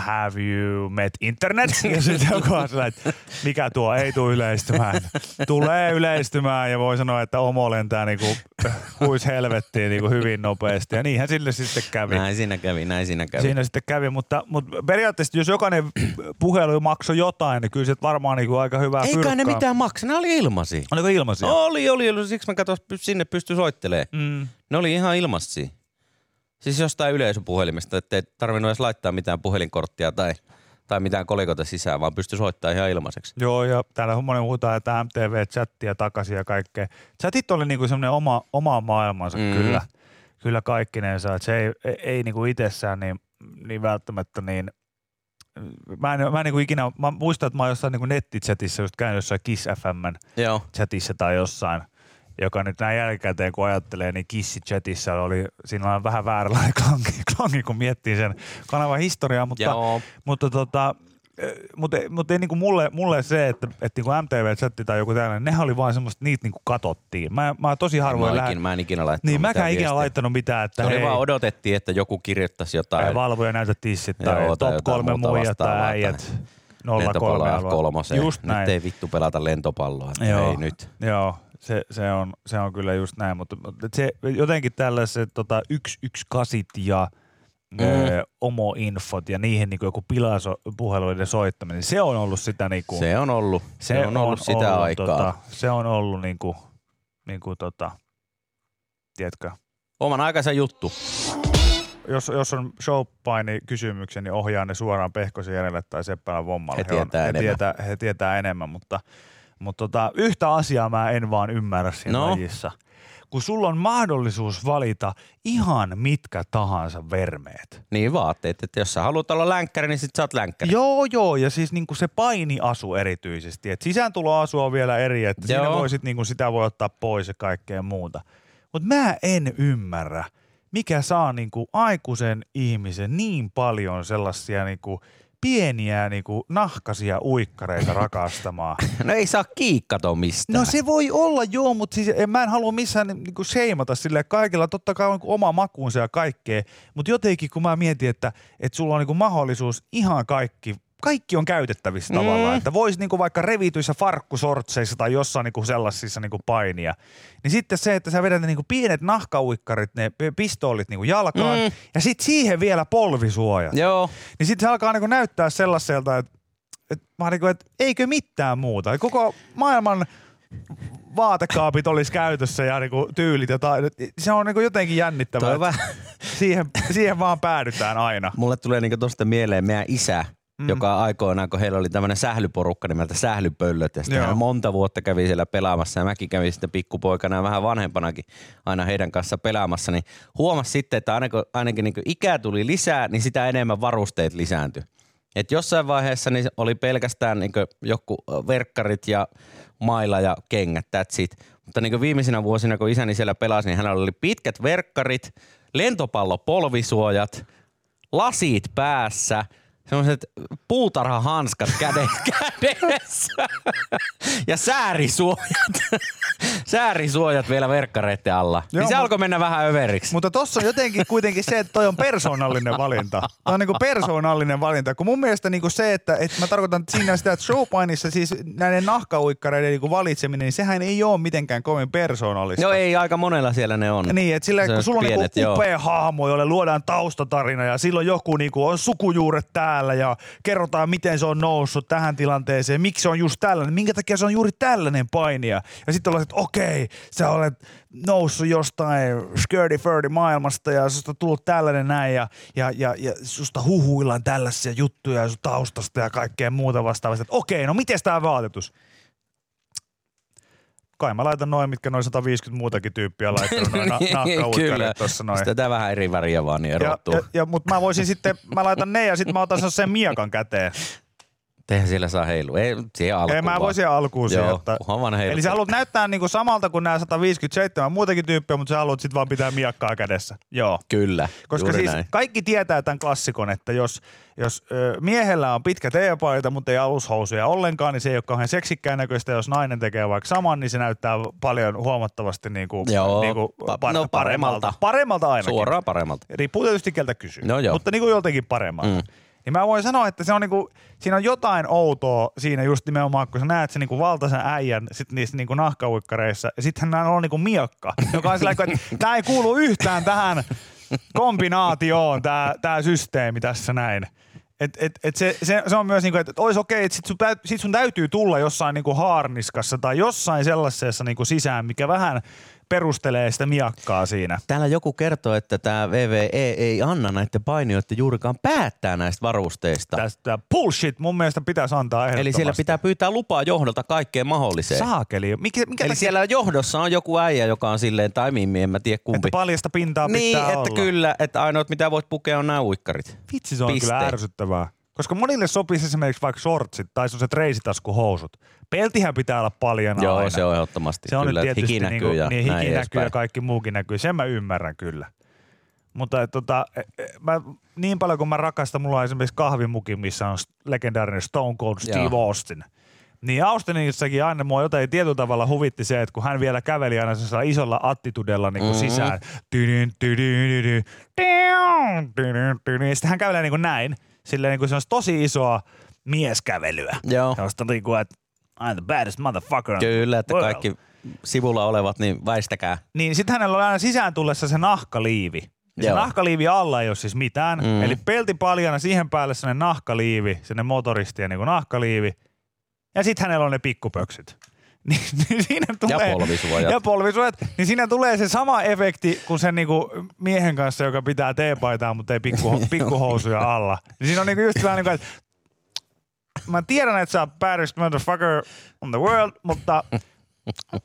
have you met internet? Ja sitten joku on sillä, että mikä tuo ei tule yleistymään. Tulee yleistymään ja voi sanoa, että Omo lentää niinku kuis helvettiin niinku hyvin nopeasti. Ja niinhän sille sitten kävi. Näin siinä kävi, näin siinä kävi. Siinä sitten kävi, mutta, mutta periaatteessa jos jokainen puhelu maksoi jotain, niin kyllä se varmaan niinku aika hyvää Eikä pyrkkaa. Eikä ne mitään maksa, ne oli ilmaisia. Oliko ilmaisia? Oli, oli, oli. Siksi mä katsoin, sinne pystyi soittelemaan. Mm. Ne oli ihan ilmaisia. Siis jostain yleisöpuhelimesta, ettei tarvinnut edes laittaa mitään puhelinkorttia tai, tai mitään kolikoita sisään, vaan pystyi soittamaan ihan ilmaiseksi. Joo, ja täällä huomioon huutaa jotain M T V-chattia takaisin ja kaikkea. Chatit oli niinku semmoinen oma, oma maailmansa mm. kyllä, kyllä kaikkinensa, että se ei, ei, ei niinku itsessään niin, niin välttämättä niin... Mä en, mä en niinku ikinä, mä muistan, että mä oon jossain niinku nettichatissa just käynyt jossain Kiss F M:n chatissa tai jossain. Joka nyt näin jälkikäteen, kun ajattelee, niin Kissi-chatissa oli, siinä on vähän vääränlainen klangi, klangi, kun miettii sen kanavan historiaa, mutta, mutta, tota, mutta, mutta ei niin kuin mulle, mulle se, että, että niin M T V-chatti tai joku tällainen, nehän oli vaan semmoista, niitä niin kuin katsottiin. Mä, mä tosi harvoin lähdin. Mä en ikinä laittanut niin, mitään viestiä. Niin, mäkään ikinä laittanut mitään. Että se oli hei, vaan odotettiin, että joku kirjoittaisi jotain. Valvoja näytä tissit tai joo, top kolme muijat tai äijät. nolla kolme. Just näin. Nyt ei vittu pelata lentopalloa. Joo, ei nyt. Joo. Se, se, on, se on kyllä just näin, mutta se, jotenkin tällaiset tota, yksi yksi kahdeksan ja mm. ö, Omoinfot ja niihin niinku joku pilapuheluiden soittaminen, se on ollut sitä niinku... Se on ollut, se, se on ollut on sitä ollut, aikaa. Tota, se on ollut niinku, niinku tota, tiedätkö? Oman aikansa juttu. Jos, jos on showpaini kysymyksiä, niin ohjaa ne suoraan Pehkosen Jerelle tai Seppälän Vommalle. He, he, tietää, he, enemmän. Tietää, he tietää enemmän, mutta... Mutta tota, yhtä asiaa mä en vaan ymmärrä siinä no. lajissa. Kun sulla on mahdollisuus valita ihan mitkä tahansa vermeet. Niin vaatteet, että jos sä haluat olla länkkäri, niin sit sä oot länkkäri. Joo, joo, ja siis niinku se painiasu erityisesti. Et sisääntuloasu on vielä eri, että siinä voi sit niinku sitä voi ottaa pois ja kaikkea muuta. Mut mä en ymmärrä, mikä saa niinku aikuisen ihmisen niin paljon sellaisia niinku... pieniä niinku nahkaisia uikkareita rakastamaan. No ei saa kiikkaton mistään. No se voi olla joo, mutta siis en, mä en halua missään niinku seimata silleen kaikilla. Totta kai on niinku oma makuunsa ja kaikkea, mutta jotenkin kun mä mietin, että et sulla on niinku mahdollisuus ihan kaikki, kaikki on käytettävissä mm. tavallaan, että vois niinku vaikka revityissä farkkusortseissa tai jossain niinku sellaisissa niinku painia. Niin sitten se, että sä vedät ne niinku pienet nahkauikkarit, ne pistoolit niinku jalkaan mm. ja sit siihen vielä polvisuojat. Joo. Niin sit se alkaa niinku näyttää sellaiselta, että et, niinku, et, eikö mitään muuta. Koko maailman vaatekaapit olisi käytössä ja niinku tyylit ja ta- se on niinku jotenkin jännittävää. Siihen, siihen vaan päädytään aina. Mulle tulee niinku tosta mieleen meidän isä. mm. joka aikoinaan, kun heillä oli tämmöinen sählyporukka nimeltä Sählypöllöt, ja sitten monta vuotta kävi siellä pelaamassa, ja mäkin kävin sitten pikkupoikana ja vähän vanhempanakin aina heidän kanssa pelaamassa, niin huomasi sitten, että ainakin, ainakin niin kuin ikää tuli lisää, niin sitä enemmän varusteet lisääntyi. Et jossain vaiheessa niin oli pelkästään niin kuin joku verkkarit ja maila ja kengät, that's it. Mutta niin kuin viimeisinä vuosina, kun isäni siellä pelasi, niin hänellä oli pitkät verkkarit, lentopallopolvisuojat, lasit päässä, semmoiset puutarhahanskat kädessä ja säärisuojat. Säärisuojat vielä verkkareiden alla. Joo, niin se mu- alkoi mennä vähän överiksi. Mutta tossa on jotenkin kuitenkin se, että toi on persoonallinen valinta. Tämä on niinku persoonallinen valinta. Kun mun mielestä niinku se, että et mä tarkoitan siinä sitä, että showpainissa siis näiden nahkauikkareiden niinku valitseminen, niin sehän ei ole mitenkään kovin persoonallista. Joo, ei aika monella siellä ne on. Niin, että sillä kun sulla on pienet, niinku upea joo. hahmo, jolle luodaan taustatarina ja silloin joku niinku on sukujuuret täällä ja kerrotaan, miten se on noussut tähän tilanteeseen, miksi se on just tällainen, minkä takia se on juuri tällainen painija. Ja sitten ollaan, että okei, sä olet noussut jostain skirty-furty-maailmasta ja susta on tullut tällainen näin ja, ja, ja, ja susta huhuillaan tällaisia juttuja ja sun taustasta ja kaikkea muuta vastaavasta. Että okei, no mites tää vaatetus? Kai mä laitan noin, mitkä noin sata viisikymmentä muutakin tyyppiä laittanut noin na- nahkauikkarit tossa noin. Sitä vähän eri väriä vaan niin erottuu. Ja, ja, ja, mut mä voisin sitten, mä laitan ne ja sit mä otan sen miakan käteen. Eihän siellä saa heilua. Ei, siihen alkuun Ei, mä voin vaan. siihen alkuun siihen ottaa. Eli sä haluat näyttää niinku samalta kuin nämä sata viisikymmentäseitsemän muutenkin tyyppiä, mutta sä haluat sit vaan pitää miakkaa kädessä. Joo. Kyllä, koska siis näin. Kaikki tietää tämän klassikon, että jos, jos ö, miehellä on pitkä teepaita, mutta ei alushousuja ollenkaan, niin se ei ole kauhean seksikkään näköistä. Jos nainen tekee vaikka saman, niin se näyttää paljon huomattavasti niinku, niinku pa- par- no, paremmalta. paremmalta. Paremmalta ainakin. Suoraan paremmalta. Riippuu tietysti keltä kysyy, no, mutta niinku joltakin paremmalta. Mm. Niin mä voin sanoa, että se on niinku, siinä on jotain outoa siinä just nimenomaan, kun sä näet sen niinku valtaisen äijän sit niissä niinku nahkauikkareissa, ja sitten hän on niinku miakka, joka on sillä tavalla, että tää ei kuulu yhtään tähän kombinaatioon, tää, tää systeemi tässä näin. Et, et, et se, se, se on myös niinku, että et ois okei, että sit, sit sun täytyy tulla jossain niinku haarniskassa tai jossain sellaisessa niinku sisään, mikä vähän perustelee sitä miakkaa siinä. Täällä joku kertoo, että tämä W W E ei anna näiden painijoiden juurikaan päättää näistä varusteista. Tästä bullshit mun mielestä pitäisi antaa ehdottomasti. Eli siellä pitää pyytää lupaa johdolta kaikkeen mahdolliseen. Saakeli. Mikä, mikä Eli takia? Siellä johdossa on joku äijä, joka on silleen, tai mimmi, en mä tiedä kumpi. Että paljasta pintaa pitää niin, olla. Niin, että kyllä, että ainoat mitä voit pukea on nämä uikkarit. Vitsi, se on Piste. kyllä ärsyttävää. Koska monille sopisi esimerkiksi vaikka shortsit tai sellaiset reisitaskuhousut. Peltihän pitää olla paljana Joo, aina. Joo, se on ehdottomasti. Se on kyllä, nyt tietysti hiki niin, ja, niin hiki näkyy ja kaikki muukin näkyy. Sen mä ymmärrän kyllä. Mutta et, tota, mä, niin paljon kuin mä rakastan, mulla on esimerkiksi kahvimuki, missä on legendaarinen Stone Cold Steve Joo. Austin. Niin Austinissakin aina mua jotain tietyllä tavalla huvitti se, että kun hän vielä käveli aina sellaisella isolla attitudella niin kuin mm-hmm. sisään. Sitten hän kävelee niin kuin näin. Silleen niin kuin se on tosi isoa mieskävelyä. Joo. Sellaista niin kuin, että I'm the baddest motherfucker. Kyllä, että well. Kaikki sivulla olevat, niin väistäkää. Niin sit hänellä on aina sisään tullessa se nahkaliivi. Ja se nahkaliivi alla ei ole siis mitään. Mm. Eli pelti paljana siihen päälle sellainen nahkaliivi, sellainen motoristien niin kuin nahkaliivi. Ja sit hänellä on ne pikkupöksyt. Niin, niin siinä tulee, ja polvisuojat. Ja polvisuojat. Niin siinä tulee se sama efekti kuin sen niinku miehen kanssa, joka pitää teepaitaa, mutta ei pikku, pikkuhousuja alla. Niin siinä on niinku just vähän niinku, että mä tiedän, että sä oot baddest motherfucker on the world, mutta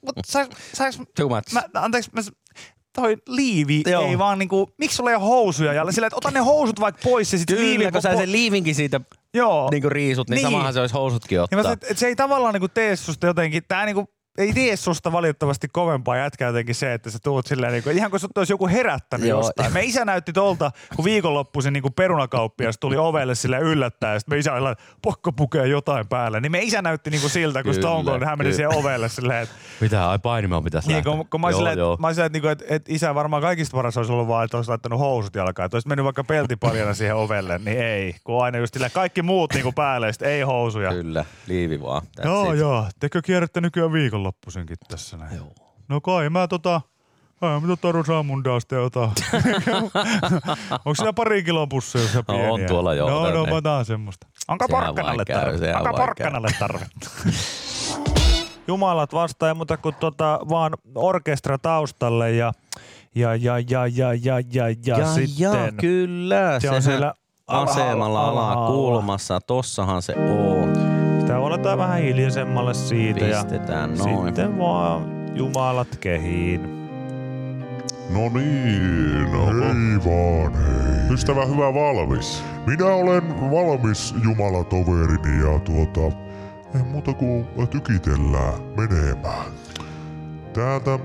mutta sais, sais, too much. Mä, anteeksi, mä, toi liivi Joo. ei vaan niinku, miksi sulla ei ole housuja jalla? Sillä, että ota ne housut vaikka pois ja sit Kyllä, liivi. Kyllä, kun sä po- sen liivinkin siitä... Joo. Niin kuin riisut, niin, niin samahan se olisi housutkin ottaa. Niin, että se ei tavallaan niin kuin tee susta jotenkin, tää niin kuin, ei tee susta valitettavasti kovempaa jätkää jotenkin se, että sä tuut silleen niin kuin, ihan kuin sut olisi joku herättänyt Joo. jostain. Me isä näytti tolta, kun viikonloppuisin niin kuin perunakauppias tuli ovelle silleen yllättäen, ja sit me isä oli pakko pukea jotain päälle. Niin me isä näytti niin kuin siltä, kun Stone Cold hän meni siihen ovelle silleen, että... Mitä, ai painimaan pitäisi niin, lähteä. Kun, kun mä joo, silleen, joo. Mä silleen, että, että, että isä varmaan kaikista paras olisi ollut vaan, että olisi laittanut housut jalkaan, että olisi mennyt vaikka peltipaljana siihen ovelle, niin ei. Kun aina just silleen, kaikki muut niin kuin päälle, sit ei housuja. Kyllä, liivi vaan. Joo, joo. Tekö kierrättä nykyään viikonloppuisinkin tässä näin? Joo. No kai mä tota... Ai, mitä Taru Saamundaa sitten otan? Onko siellä pari kilon pusseja, jos on pieniä? No, on tuolla joo. No, no, mä otan semmoista. Onko porkkanalle tarvetta? Onko porkkanalle tarvetta? Jumalat vastaa, mutta kun tota vaan orkestra taustalle ja ja ja ja ja ja ja, ja, ja sitten. Ja, kyllä. Se on sehän... siellä Vasemmalla alakulmassa, tossahan se on. Sitä oletaan vähän hiljaisemmalle siitä. Pistetään ja noin. Sitten vaan jumalat kehiin. No niin, hei vaan hei. Ystävä hyvä valmis. Minä olen valmis jumalatoverini ja tuota, ei muuta kuin tykitellään menemään. Täältä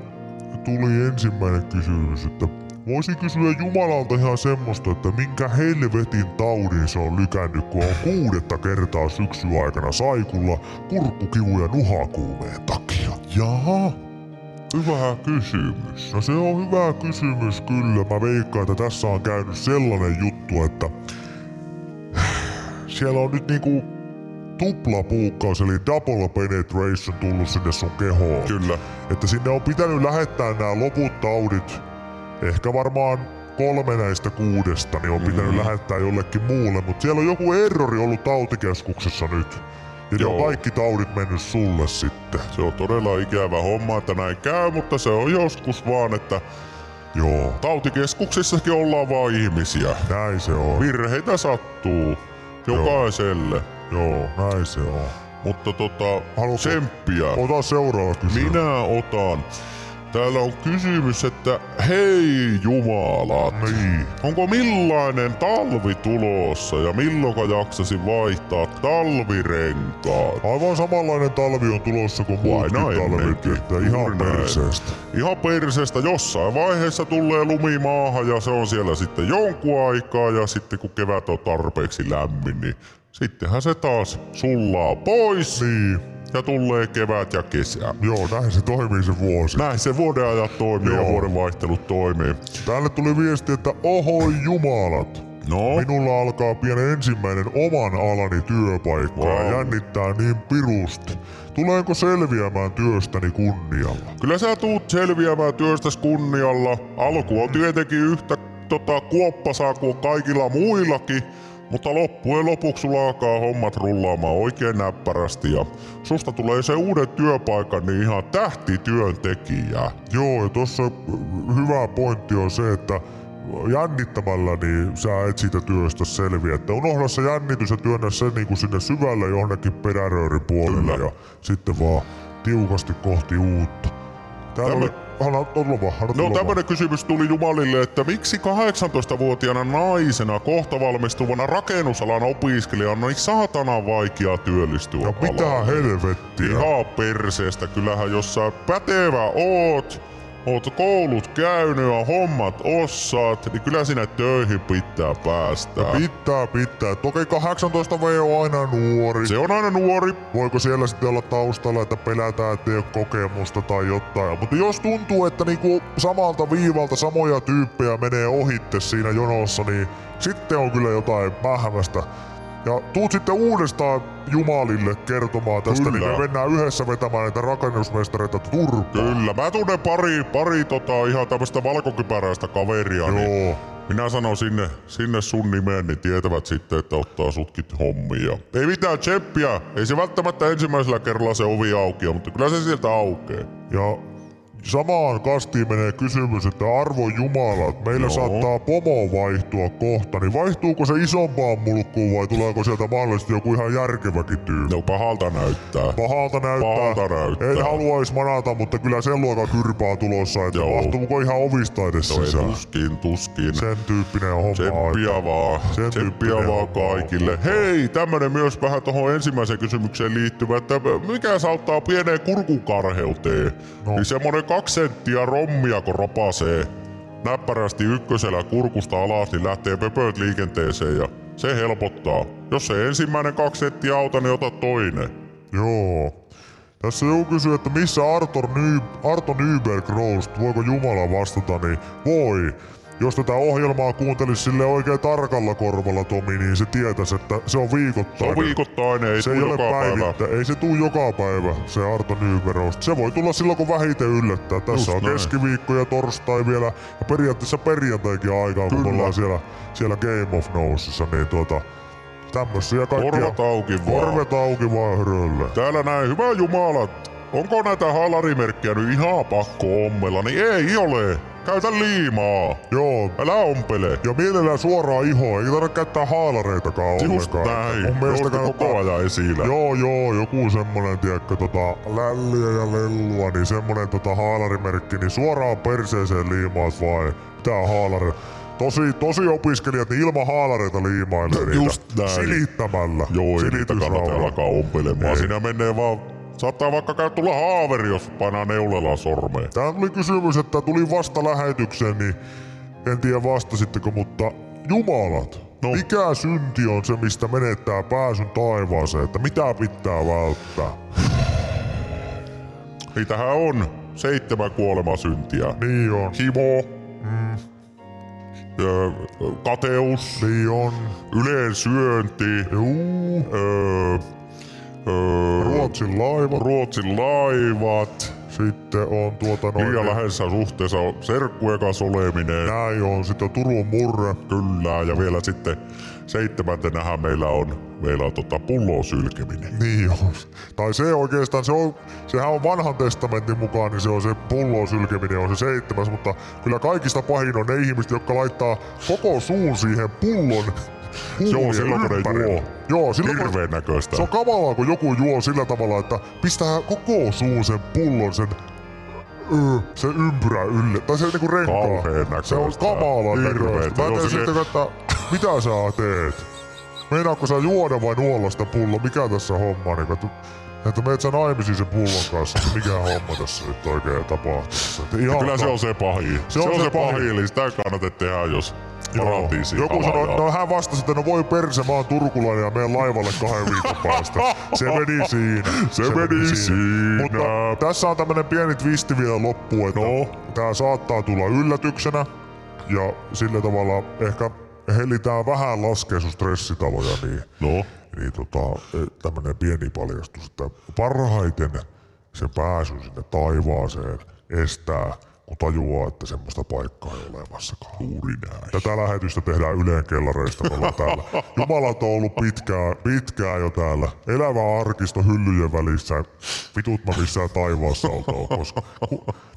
tuli ensimmäinen kysymys, että voisin kysyä Jumalalta ihan semmoista, että minkä helvetin taudin se on lykännyt, kun on kuudetta kertaa syksyn aikana saikulla kurkkukivuja nuhakuumeen takia. Jaha, hyvä kysymys. No se on hyvä kysymys kyllä. Mä veikkaan, että tässä on käynyt sellainen juttu, että siellä on nyt niinku tuplapuukkaus eli double penetration tullut sinne sun kehoon. Kyllä. Että sinne on pitänyt lähettää nämä loput taudit. Ehkä varmaan kolme näistä kuudesta niin on pitänyt mm-hmm. lähettää jollekin muulle, mutta siellä on joku errori ollut tautikeskuksessa nyt. Ja ne on kaikki taudit mennyt sulle sitten. Se on todella ikävä homma, että näin käy, mutta se on joskus vaan, että joo. Tautikeskuksissakin ollaan vaan ihmisiä. Näin se on. Virheitä sattuu. Jokaiselle. Joo, joo näin se on. Mutta tota, tsemppiä. Ota seuraava kysymys. Minä otan. Täällä on kysymys, että hei jumalat, niin. Onko millainen talvi tulossa ja milloinka jaksasi vaihtaa talvirenkaat? Aivan samanlainen talvi on tulossa kuin muutkin talvit, että ihan perseestä. Ihan perseestä. Jossain vaiheessa tulee lumi maahan ja se on siellä sitten jonkun aikaa ja sitten kun kevät on tarpeeksi lämmin, niin sittenhän se taas sullaa pois. Niin. Ja tulee kevät ja kesä. Joo, näin se toimii se vuosi. Näin se vuoden ajat toimii Joo. ja vuoden vaihtelut toimii. Täällä tuli viesti, että ohoi jumalat. No? Minulla alkaa pian ensimmäinen oman alani työpaikka wow. ja jännittää niin pirusti. Tuleeko selviämään työstäni kunnialla? Kyllä sä tuut selviämään työstäsi kunnialla. Alku on tietenkin yhtä tota, kuoppasaa kuin kaikilla muillakin. Mutta loppujen lopuksi sulla alkaa hommat rullaamaan oikein näppärästi ja susta tulee se uuden työpaikan niin ihan tähtityöntekijä. Joo, ja tossa hyvä pointti on se, että jännittämällä niin sä et siitä työstä selviä. Että unohda se jännitys ja työnnä se niin kuin sinne syvälle johonkin peräröörin puolelle Kyllä. ja sitten vaan tiukasti kohti uutta. Täällä Tämä... oli... Anna, loma, no tämmönen kysymys tuli Jumalille, että miksi kahdeksantoistavuotiaana naisena kohta valmistuvana rakennusalan opiskelijana on niin saatanan vaikea työllistyä ja alaan. Mitä helvettiä? Ihan perseestä. Kyllähän jos sä pätevä oot, oot koulut käynyt ja hommat ossaat, niin kyllä sinä töihin pitää päästä. Ja pitää, pitää. Toki kahdeksantoista vuotta on aina nuori. Se on aina nuori. Voiko siellä sitten olla taustalla, että pelätään, ettei ole kokemusta tai jotain. Mutta jos tuntuu, että niinku samalta viivalta samoja tyyppejä menee ohitte siinä jonossa, niin sitten on kyllä jotain pähmästä. Ja tuut sitten uudestaan Jumalille kertomaan tästä, Kyllä. niin me mennään yhdessä vetämään näitä rakennusmestareita turpaan. Kyllä, mä tunnen pari, pari tota, ihan tämmöstä valkokypäräistä kaveria, Joo. niin minä sanon sinne, sinne sun nimeen, niin tietävät sitten, että ottaa sutkin hommia. Ei mitään tseppiä, ei se välttämättä ensimmäisellä kerralla se ovi aukia, mutta kyllä se sieltä aukee. Ja samaan kastiin menee kysymys, että arvo jumalat, meillä Joo. saattaa pomo vaihtua kohta, niin vaihtuuko se isompaan mulkkuun vai tuleeko sieltä mahdollisesti joku ihan järkeväkin tyyppi? No pahalta näyttää. Pahalta näyttää. Pahalta näyttää. En haluais manata, mutta kyllä sen luokan kyrpää tulossa, että Joo. mahtuuko ihan ovista edes no, sisään? Tuskin, tuskin. Sen tyyppinen homma. Tsemppiä vaan. Sen Tsemppiä vaan kaikille. Homma. Hei, tämmönen myös vähän tohon ensimmäiseen kysymykseen liittyvä, että mikä saattaa pieneen kurkukarheuteen? No. Niin semmonen Kaksi senttiä rommia, kun ropasee näppärästi ykkösellä kurkusta alas, niin lähtee pöpöt liikenteeseen ja se helpottaa. Jos se ensimmäinen kaksi senttiä auta, niin ota toinen. Joo. Tässä joku kysyy, että missä Arto, Ny- Arto Nyberg roast, voiko Jumala vastata, niin voi. Jos tätä ohjelmaa kuuntelis sille oikein tarkalla korvalla, Tomi, niin se tietäis, että se on viikoittainen. Se on viikoittainen, ei se ei ole päivittäin. Ei se tuu joka päivä, se Arto Nyberg. Se voi tulla silloin, kun vähiten yllättää. Tässä Just on keskiviikko ja torstai vielä, ja periaatteessa perjantaikin aikaa, kun Kyllä. ollaan siellä, siellä Game of Nosissa, niin tuota... Tämmösiä kaikkia... Korvet auki vaan. Korvet auki vaan hyrölle. Täällä näin, hyvä Jumala! Onko näitä haalarimerkkejä nyt ihan pakko ommella, niin ei ole. Käytä liimaa. Joo, älä ompele. Ja mielellään suoraan ihoa, ei tarvitse käyttää haalareitakaan ollenkaan. Just näin. Mun mielestä koko ajan esillä. Joo joo, joku semmonen, tiedätkö, tota lälliä ja lellua, niin semmonen tota haalarimerkki, niin suoraan perseeseen liimaat vai tää haalare. Tosi, tosi opiskelijat niin ilman haalareita liimailee niitä. Just näin. Silittämällä. Joo, ei niitä kannata alkaa ompelemaan. Siinä menee vaan... Saattaa vaikka käy tulla haaveri, jos painaa neulelaan sormeen. Tää oli kysymys, että tuli vasta lähetykseen, niin en tiedä vastasitteko, mutta jumalat, no. Mikä synti on se, mistä menettää pääsyn taivaaseen, että mitä pitää välttää? Niitähän on seitsemän kuolemasyntiä. Niin on. Himo. Mm. Öö, kateus. Niin on. Yleensyönti. Juu. Öö, Öö, Ruotsin laivat. Ruotsin laivat. Sitten on tuota noin... Liian läheisessä suhteessa on serkkuekas oleminen. Näin on. Sitten Turun murre. Kyllä. Ja vielä sitten seitsemäntenähän meillä on, meillä on tota pullon sylkeminen. Niin on. Tai se oikeastaan, se on, sehän on vanhan testamentin mukaan, niin se on se pullon sylkeminen on se seitsemäs. Mutta kyllä kaikista pahin on ne ihmiset, jotka laittaa koko suun siihen pullon. Se on silloin, kun ei juo. Joo, silloin, hirveen näköistä. Se on kamalaa, kun joku juo sillä tavalla, että pistää koko suun sen pullon, sen, öö, sen ympyrän ylle. Tai se niinku renkaa. Kauheen näköistä. Se on kamalan näköistä. Mä teen sitten, että mitä sä teet? Meinaatko sä juoda vai nuolla sitä pulloa? Mikä tässä homma? Niin, että, että meet sä naimisiin sen pullon kanssa. Mikä homma tässä nyt oikein tapahtuu? Kyllä ka... se on se pahin. Se, se on se pahin, pahin. Eli sitä kannattaa tehdä, jos... Joku sanoi, no hän vastasi, että no voi perse, mä oon turkulainen ja menen laivalle kahden viikon päästä. Se meni siinä. Se, se meni siinä. siinä. Mutta tässä on tämmönen pieni twisti vielä loppuun, että no. Tää saattaa tulla yllätyksenä ja sillä tavalla ehkä helitään vähän laskee sun stressitaloja, niin, no. niin tota, tämmönen pieni paljastus, että parhaiten se pääsy sinne taivaaseen estää, kun tajuaa, että semmoista paikkaa ei ole olemassakaan. Juuri näin. Tätä lähetystä tehdään Yleen kellareista, me ollaan täällä. Jumalat on ollut pitkään, pitkään jo täällä. Elävä arkisto hyllyjen välissä. Vitut mä missään taivaassa oltaan, koska...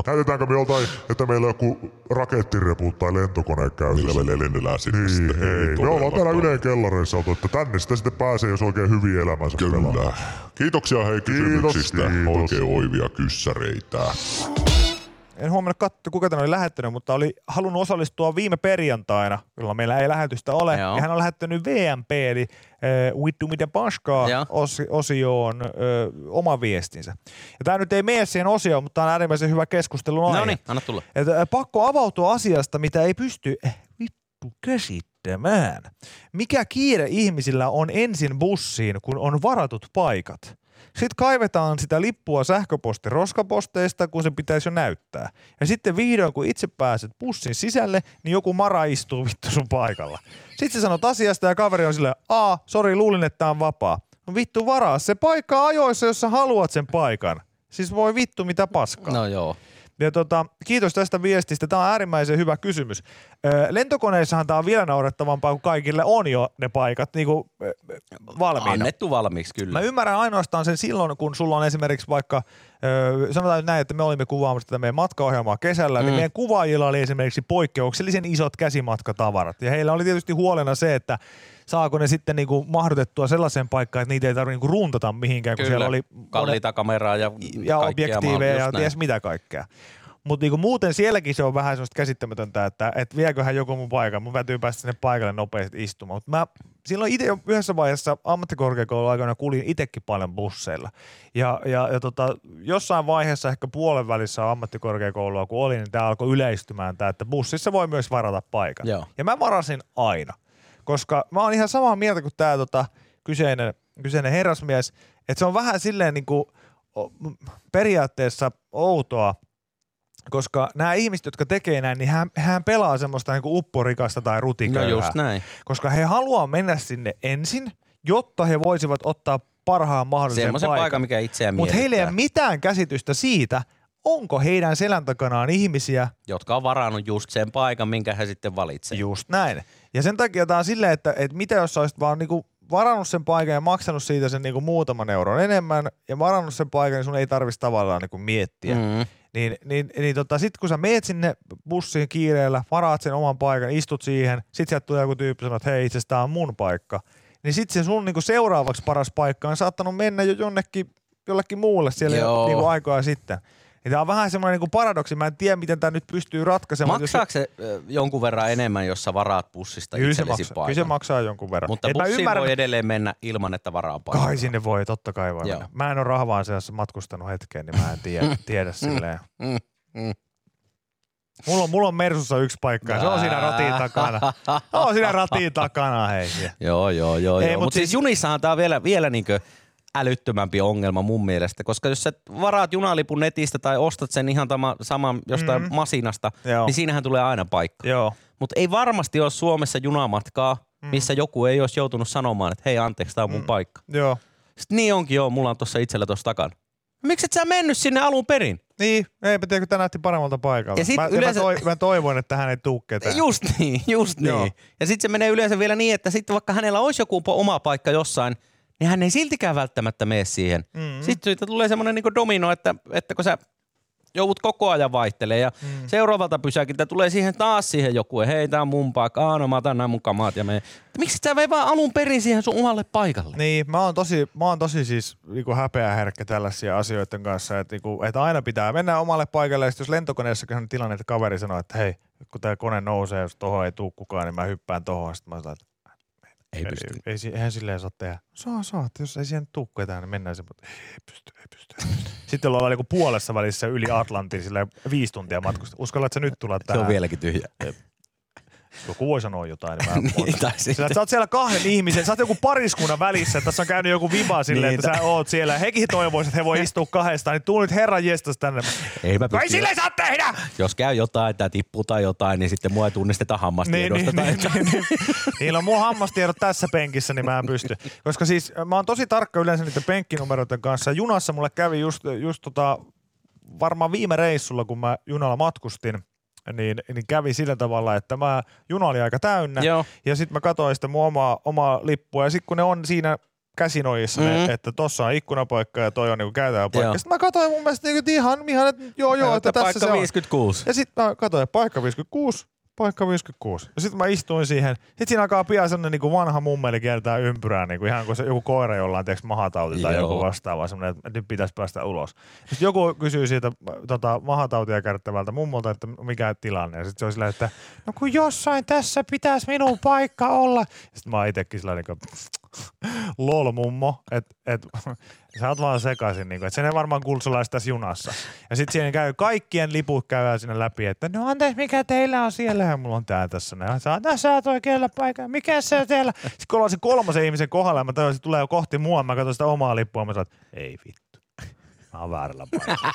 Näytetäänkö me joltain, että meillä on joku rakettirepu tai lentokone käytössä? Millä me lennellään sinne niin, sitten. Ei, me ollaan täällä Yleen kellareissa oltu, että tänne sitä sitten pääsee, jos oikein hyvin elämänsä pelaa. Kyllä. Kiitoksia hei kysymyksistä. Kiitos, kiitos. Oikein oivia kyssäreitä. En huomannut katsoa, kuka tämän oli lähettänyt, mutta oli halunnut osallistua viime perjantaina, jolloin meillä ei lähetystä ole. Joo. Ja hän on lähettänyt V M P, eli Vittu miten paskaa osioon ö, oma viestinsä. Ja tämä nyt ei mene siihen osioon, mutta tämä on äärimmäisen hyvä keskustelun aihe. No niin, anna tulla. Et, pakko avautua asiasta, mitä ei pysty vittu käsittämään. Mikä kiire ihmisillä on ensin bussiin, kun on varatut paikat? Sitten kaivetaan sitä lippua sähköposti roskaposteista, kun se pitäisi jo näyttää. Ja sitten vihdoin, kun itse pääset bussin sisälle, niin joku mara istuu vittu sun paikalla. Sitten sä sanot asiasta ja kaveri on silleen, aa, sori, luulin, että tää on vapaa. No vittu, varaa se paikka ajoissa, jos sä haluat sen paikan. Siis voi vittu, mitä paskaa. No joo. Ja tota, kiitos tästä viestistä. Tämä on äärimmäisen hyvä kysymys. Lentokoneissahan tämä on vielä naurettavampaa, kun kaikille on jo ne paikat niin kuin valmiina. Annettu valmiiksi, kyllä. Mä ymmärrän ainoastaan sen silloin, kun sulla on esimerkiksi vaikka, sanotaan nyt näin, että me olimme kuvaamassa tätä meidän matkaohjelmaa kesällä, mm. niin meidän kuvaajilla oli esimerkiksi poikkeuksellisen isot käsimatkatavarat. Ja heillä oli tietysti huolena se, että saako ne sitten niinku mahdotettua sellaiseen paikkaan, että niitä ei tarvitse niinku runtata mihinkään, kun kyllä, siellä oli kalliita kameraa ja, ja objektiiveja ja ties mitä kaikkea. Mutta niinku muuten sielläkin se on vähän semmoista käsittämätöntä, että et vieköhän joku mun paikan, mun täytyy päästä sinne paikalle nopeasti istumaan. Mut mä silloin itse yhdessä vaiheessa ammattikorkeakouluaikana kuljin itsekin paljon busseilla. Ja, ja, ja tota, jossain vaiheessa ehkä puolen välissä ammattikorkeakoulua kun olin, niin tämä alkoi yleistymään tämä, että bussissa voi myös varata paikan. Joo. Ja mä varasin aina. Koska mä oon ihan samaa mieltä kuin tää tota, kyseinen, kyseinen herrasmies, että se on vähän silleen niinku periaatteessa outoa, koska nämä ihmiset, jotka tekee näin, niin hän, hän pelaa semmoista niinku upporikasta tai rutiköyhää. No just näin. Koska he haluaa mennä sinne ensin, jotta he voisivat ottaa parhaan mahdollisen semmoisen paikan. paikan, mikä itseään mietittää. Mutta heillä ei ole mitään käsitystä siitä, onko heidän selän takanaan ihmisiä, jotka on varannut just sen paikan, minkä he sitten valitsee. Just näin. Ja sen takia tämä on silleen, että, että mitä jos sä olisit vaan niinku varannut sen paikan ja maksanut siitä sen niinku muutaman euron enemmän ja varannut sen paikan, niin sun ei tarvitsisi tavallaan niinku miettiä. Mm. Niin, niin, niin tota, sit kun sä meet sinne bussiin kiireellä, varaat sen oman paikan, istut siihen, sit sieltä tulee joku tyyppi sanoo, että hei itse asiassa tää on mun paikka. Niin sit se sun niinku seuraavaksi paras paikka on saattanut mennä jo jonnekin, jollekin muulle siellä niinku aikaa sitten. Ja tää on vähän semmoinen niinku paradoksi, mä en tiedä miten tää nyt pystyy ratkaisemaan. Maksaako se jonkun verran enemmän, jos sä varaat bussista kyllä itsellesi paikan? Kyllä se maksaa jonkun verran. Mutta et bussiin ymmärrän... voi edelleen mennä ilman, että varaa paikan. Kai sinne voi, totta kai voi mennä. Mä en ole rahvaan seassa matkustanut hetkeen, niin mä en tiedä, tiedä silleen. Mulla on, mulla on Mersussa yksi paikka, se on siinä ratin takana. Se on siinä ratin takana, hei. Joo, joo, joo. Ei, joo. Mutta mut siis junissahan tää on vielä, vielä niinkö... älyttömämpi ongelma mun mielestä, koska jos sä varaat junalipun netistä tai ostat sen ihan tama, saman jostain mm-hmm. masinasta, joo. niin siinähän tulee aina paikka. Mutta ei varmasti ole Suomessa junamatkaa, mm. missä joku ei olisi joutunut sanomaan, että hei anteeksi, tää on mun mm. paikka. Joo. Sitten niin onkin joo, mulla on tossa itsellä tossa takana. Miksi et sä mennyt sinne alun perin? Niin, eipä tiedä, kun tää näytti paremmalta paikalta. Ja sit mä, yleensä... ja mä, toiv- mä toivon, että hän ei tuu ketään. Just niin, just niin. Joo. Ja sit se menee yleensä vielä niin, että sit vaikka hänellä olisi joku oma paikka jossain, niin hän ei siltikään välttämättä mene siihen. Mm-hmm. Sitten siitä tulee semmoinen niin kuin domino, että, että kun sä joudut koko ajan vaihtelemaan ja mm-hmm. seuraavalta pysäkiltä tulee siihen taas siihen joku, ja hei tää on mun paikka, aah no mä otan nää mun kamat ja menen. Miksi sä vei vaan alun perin siihen sun omalle paikalle? Niin, mä oon tosi, mä oon tosi siis niin kuin häpeäherkkä tällaisia asioiden kanssa, että, niin kuin, että aina pitää mennä omalle paikalle ja sitten jos lentokoneessakin on tilanne, että kaveri sanoo, että hei, kun tää kone nousee, jos tohon ei tuu kukaan, niin mä hyppään tohon, sitten mä sanon, että ei pysty. Ei, ei, eihän silleen saa tehdä. Saa, saa. Jos ei siihen tuu ketään, niin mennään sen. Ei, ei pysty, ei pysty, ei pysty. Sitten ollaan niinku puolessa välissä yli Atlantin silleen viisi tuntia matkusta. Uskallatko sä nyt tulla tähän? Se on vieläkin tyhjä. Joku voi sanoa jotain, niin mä en niin, sillä, sä oot siellä kahden ihmisen, sä oot joku pariskunnan välissä, että tässä on käynyt joku viva silleen, niin, että sä oot siellä. Hekin toivois, että he voi istua kahdestaan, niin tuu nyt herran jestas tänne. Ei mä pysty. Ei silleen saa tehdä! Jos käy jotain tai tippuu tai jotain, niin sitten mua ei tunnisteta hammastiedosta. Niin, niin, niin, niin. Niillä on mun hammastiedot tässä penkissä, niin mä en pysty. Koska siis mä oon tosi tarkka yleensä niiden penkkinumeroiden kanssa. Junassa mulle kävi just, just tota, varmaan viime reissulla, kun mä junalla matkustin, Niin, niin kävi sillä tavalla, että mä, juna oli aika täynnä. Joo. Ja sit mä katsoin sitä mun omaa, omaa lippua ja sit kun ne on siinä käsinojissa, mm. ne, että tossa on ikkunapaikka ja toi on niinku käytävä paikka. Sitten mä katsoin mun mielestä niinku ihan, ihan, että joo joo, että tässä se on. Paikka viisikymmentäkuusi. Ja sit mä katsoin, paikka viisikymmentäkuusi, paikka viisikymmentäkuusi. Ja sit mä istuin siihen. Sit siinä alkaa pian sellainen niinku vanha mummeli kiertää ympyrää, niinku ihan kuin se joku koira, jolla on tiiäks mahatauti tai joo. joku vastaava, semmoinen, että nyt pitäisi päästä ulos. Sit joku kysyy siitä tota, mahatautia kärttävältä mummolta, että mikä tilanne. Ja sit se on silleen, että no kun jossain tässä pitäisi minun paikka olla. Sit mä oon itekin silleen niinku lol mummo, että et, sä oot vaan sekaisin, niinku, että sen ei varmaan kultsalaisi tässä junassa. Ja sit siinä käy, kaikkien liput käydään sinne läpi, että no anteeksi, mikä teillä on siellä? Ja mulla on tää tässä. Ja sä oot, sä oot oikealla paikalla, mikä se teillä? Sitten kun ollaan se kolmasen ihmisen kohdalla, ja mä tajusin, että tulee jo kohti mua, mä katson sitä omaa lippua, mä sanon, ei vittu, mä oon väärällä paikalla.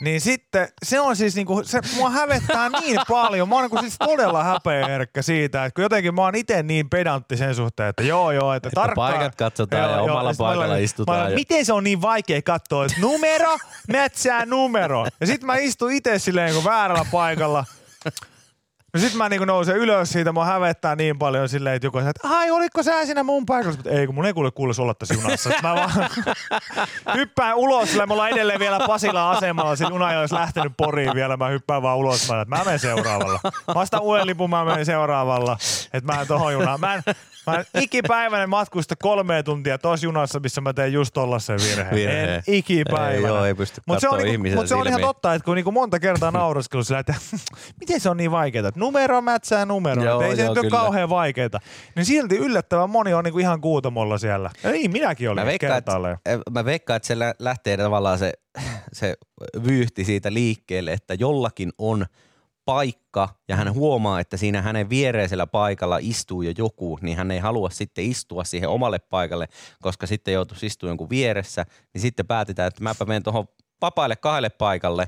Niin sitten, se on siis niinku, se mua hävettää niin paljon. Mä oon niinku siis todella häpeäherkkä siitä, että kun jotenkin mä oon ite niin pedantti sen suhteen, että joo joo, että, että tarkkaan. Paikat katsotaan joo, ja omalla joo, paikalla olen, istutaan. Olen, ja... Miten se on niin vaikea katsoa, että numero mätsää numero. Ja sit mä istun ite silleen kun väärällä paikalla. No sit mä niinku nousen ylös siitä, mua hävettää niin paljon silleen, että joku sanoo, että ai oliko sä siinä mun paikalla? Mutta ei, kun mun ei kuule kuulisi olla tässä junassa. Mä vaan hyppään ulos, sillä me ollaan edelleen vielä Pasilan asemalla, sillä juna ei olisi lähtenyt Poriin vielä, mä hyppään vaan ulos, mä, että mä menen seuraavalla. Mä ostan uuden lipun, mä menen seuraavalla, että mä en tohon junaan. Mä en, mä en ikipäiväinen matkusta kolme tuntia tossa junassa, missä mä teen just tollasen virheen. Virhe. En ikipäiväinen. Ei, joo, ei pysty katsoa ihmisen silmiin. Mutta se on ihan totta, että kun niinku monta kertaa nauraskellut sillä, että miten se on niin vaikeeta? Numero mätsää numero, joo, ei se nyt ole kauhean vaikeeta. Niin silti yllättävän moni on niinku ihan kuutamolla siellä. Ja niin, minäkin olin kertaalleen. Mä veikkaan, että se lähtee tavallaan se, se vyyhti siitä liikkeelle, että jollakin on paikka ja hän huomaa, että siinä hänen viereisellä paikalla istuu jo joku, niin hän ei halua sitten istua siihen omalle paikalle, koska sitten joutuisi istua jonkun vieressä, niin sitten päätetään, että mäpä menen tuohon vapaille kahdelle paikalle.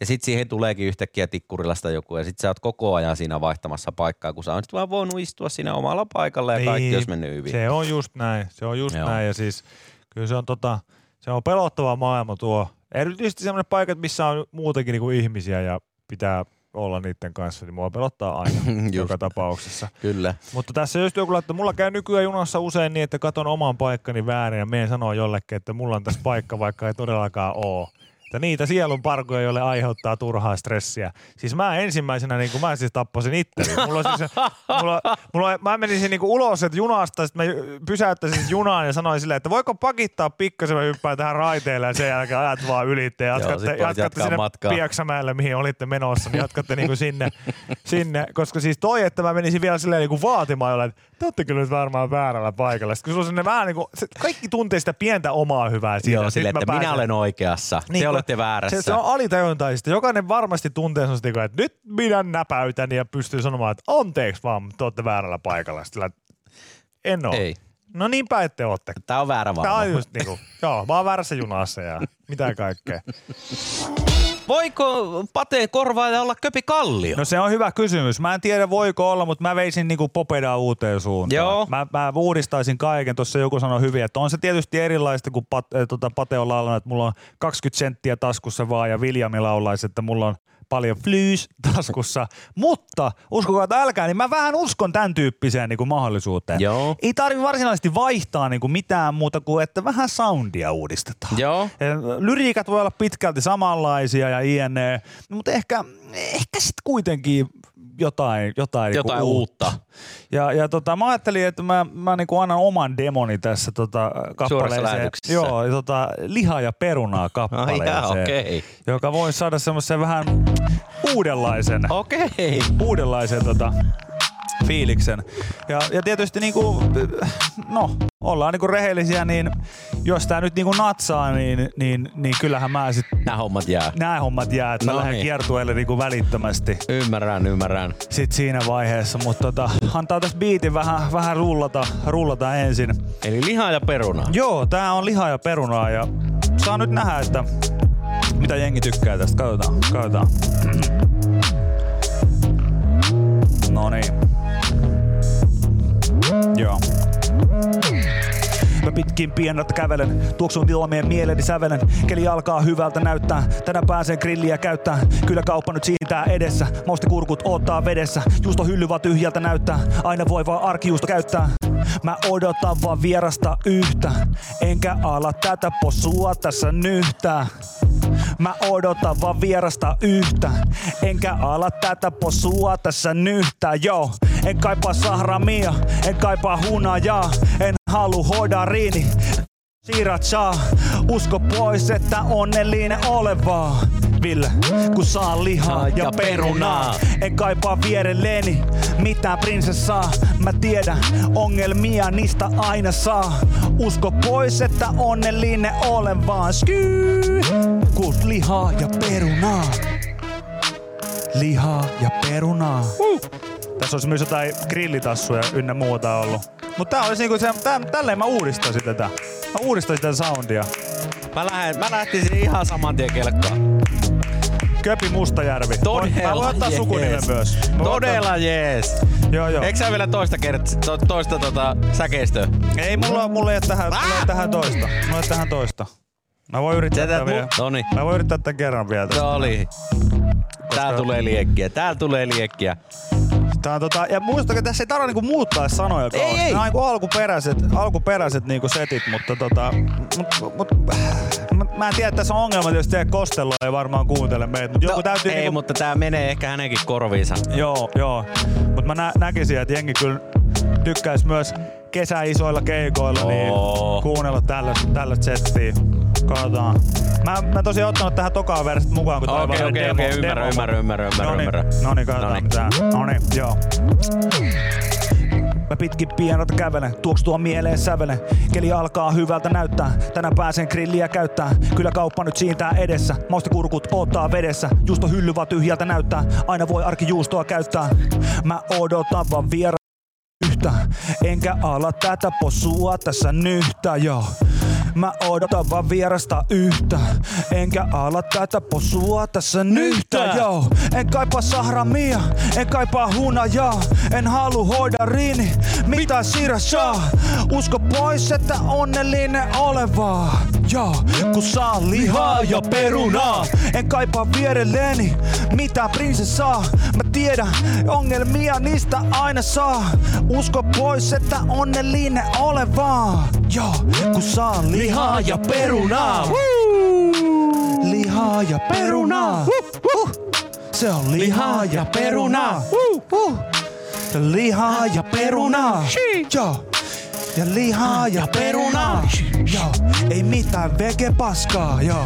Ja sit siihen tuleekin yhtäkkiä tikkurilasta joku ja sit sä oot koko ajan siinä vaihtamassa paikkaa, kun sä oot vaan voinut istua siinä omalla paikalla ja niin, kaikki olisi mennyt hyvin. Se on just näin, se on just Joo. näin ja siis kyllä se on, tota, se on pelottava maailma tuo. Erityisesti sellaiset paikat, missä on muutenkin niinku ihmisiä ja pitää olla niiden kanssa, niin mua pelottaa aina joka tapauksessa. Kyllä. Mutta tässä just joku laittaa, mulla käy nykyään junassa usein niin, että katon oman paikkani väärin ja menen sanoo jollekin, että mulla on tässä paikka, vaikka ei todellakaan ole. Että niitä sielun parkoja, joille aiheuttaa turhaa stressiä. Siis mä ensimmäisenä, niin kun mä siis tappasin itteni. Mulla siis, mulla, mulla, mä menisin niin kuin ulos että junasta, sit mä pysäyttäisin junaan ja sanoin silleen, että voiko pakittaa pikkasen, mä hyppään tähän raiteelle ja sen jälkeen ajat vaan ylitte ja jatkatte, Joo, jatkatte sinne matkaa. Pieksämäelle, mihin olitte menossa, niin jatkatte niin kuin sinne, sinne. Koska siis toi, että mä menisin vielä silleen niin kuin vaatimaan jollain, että te ootte kyllä nyt varmaan väärällä paikalla. Sitten kun sulla on sinne vähän niin kuin, se, kaikki tuntee sitä pientä omaa hyvää siinä. Joo, silleen, että pääsen, minä olen oikeassa. Niin, Se, se on alitajuntaista. Jokainen varmasti tuntee sellaista, että nyt minä näpäytän ja pystyy sanomaan, että anteeksi vaan, mutta olette väärällä paikalla. Sillä, en ole. Ei. No niinpä ette ootte. Tää on väärä varma. Tää on just niinku, joo, mä oon väärässä junassa ja mitä kaikkea. Voiko Pateen korvaaja olla Köpi Kallio? No se on hyvä kysymys. Mä en tiedä voiko olla, mutta mä veisin niinku Popedaa uuteen suuntaan. Joo. Mä, mä uudistaisin kaiken. Tuossa joku sanoi hyvin, että on se tietysti erilaista, kun Pat, äh, tota, Pate on laulanut, että mulla on kaksikymmentä senttiä taskussa vaan ja Viljami laulaisi, että mulla on paljon flyys taskussa. Mutta uskokaa, että älkää, niin mä vähän uskon tämän tyyppiseen niin kuin mahdollisuuteen. Joo. Ei tarvitse varsinaisesti vaihtaa niin kuin mitään muuta kuin, että vähän soundia uudistetaan. Joo. Lyriikat voi olla pitkälti samanlaisia ja jne. Mutta ehkä, ehkä sitten kuitenkin jotain, jotain, jotain niinku uutta. uutta. Ja, ja tota, mä ajattelin, että mä, mä niinku annan oman demoni tässä tota, kappaleeseen. Joo, tota, liha ja perunaa kappaleeseen, ah, jaa, okay. Joka voi saada semmoisen vähän uudenlaisen, okay. uudenlaisen tota, fiiliksen. Ja, ja tietysti niinku, no, ollaan niinku rehellisiä, niin jos tää nyt niinku natsaa, niin, niin, niin kyllähän mä sit... Nää hommat jää. Nää hommat jää, että no mä lähden niin. kiertueelle niinku välittömästi. Ymmärrän, ymmärrän. Sit siinä vaiheessa, mutta tota, antaa tässä biitin vähän, vähän rullata, rullata ensin. Eli lihaa ja perunaa. Joo, tää on lihaa ja perunaa ja saa nyt nähdä, että mitä jengi tykkää tästä. Katsotaan, katsotaan. Noniin. Joo. Mä pitkin pieneltä kävelen, tuoksun ilmien mieleeni sävelen. Keli alkaa hyvältä näyttää, tänään pääsen grilliä käyttää. Kyllä kauppa nyt siintää edessä, maustekurkut ottaa vedessä. Juusto hylly vaan tyhjältä näyttää, aina voi vaan arkijuusto käyttää. Mä odotan vaan vierasta yhtä, enkä ala tätä possua tässä nyhtää. Mä odotan vaan vierasta yhtä, enkä ala tätä possua tässä nyhtää, joo. En kaipaa sahramia, en kaipaa hunajaa, en halu hodariini. Siracha, usko pois, että onnellinen ole vaan. Ville, kun saa lihaa ja, ja perunaa. En kaipaa vierelleni mitään prinsessaa. Mä tiedän, ongelmia niistä aina saa. Usko pois, että onnellinen olen vaan. Skyy, kun lihaa ja perunaa. Lihaa ja perunaa. Uh. Tässä olisi myös jotain grillitassuja ynnä muuta ollut. Mutta tää olisi niinku se, tää, tälleen mä uudistaisin tätä. Mä uudistaisin tätä soundia. Mä, lähen, mä lähtisin ihan saman tien kelkkaan. Köpi Mustajärvi. Todella. Mä voin ottaa sukunimen myös. Todella jees. Joo joo. Eikö sä vielä toista kertaa, to, toista tota säkeistöä? Ei, mulla, mulla ei oo tähän, ah! tähän toista. Mulla ei oo tähän toista. Mä voin yrittää tän vielä. Noniin. Mä voin yrittää tän kerran vielä. Tästä. Oli. Koska... Täällä tulee liekkiä. Täällä tulee liekkiä. Tää tota, ja muistakaa, tässä ei tarvitse niinku muuttaa sanoja. Ei, ei. Nämä on niinku alkuperäiset, alkuperäiset niinku setit, mutta tota, mut, mut, mä, mä en tiedä, että tässä on ongelma, jos teidän Costello ei varmaan kuuntele meitä. Mut no, joku täytyy ei, niinku... mutta tää menee ehkä hänenkin korviinsa. Joo, joo. Mut mä nä- näkisin, että jengi kyllä tykkäis myös kesäisoilla keikoilla oh. niin kuunnella tällä settiä. Katsotaan. Mä, mä tosiaan ottanut tähän tokaan verset mukaan, kun okay, toi okay, demo. Okei, okay, ymmärrä, ymmärrä, ymmärrä, ymmärrä, Noniin. ymmärrä. Noniin, katsotaan mitään. Noniin, joo. Mä pitkin pienolta kävelen, tuokstua mieleen sävelen. Keli alkaa hyvältä näyttää, tänään pääsen grilliä käyttää. Kyllä kauppa nyt siintää edessä, maustekurkut ottaa vedessä. Juusto hylly vaan tyhjältä näyttää, aina voi arkijuustoa käyttää. Mä odotan vaan viera yhtä, enkä ala tätä possua tässä nyhtää, joo. Mä odotan vaan vierasta yhtä, enkä ala tätä possua tässä nyhtää, joo. En kaipaa sahramia, en kaipaa hunajaa, en halu hoidariini, mitä siirrä saa. Usko pois, että onnellinen ole vaan. Ja kun saa lihaa ja perunaa, en kaipaa vierelleni mitään prinsessaa. Mä tiedän, ongelmia niistä aina saa. Usko pois, että onnellinen ole vaan. Ja kun saa lihaa ja perunaa. Woo! Lihaa ja perunaa. Woo! Se on lihaa ja perunaa. Woo! Lihaa ja perunaa. Ja. Ja lihaa ja perunaa. Ja. Ei mitään vege paskaa. Ja.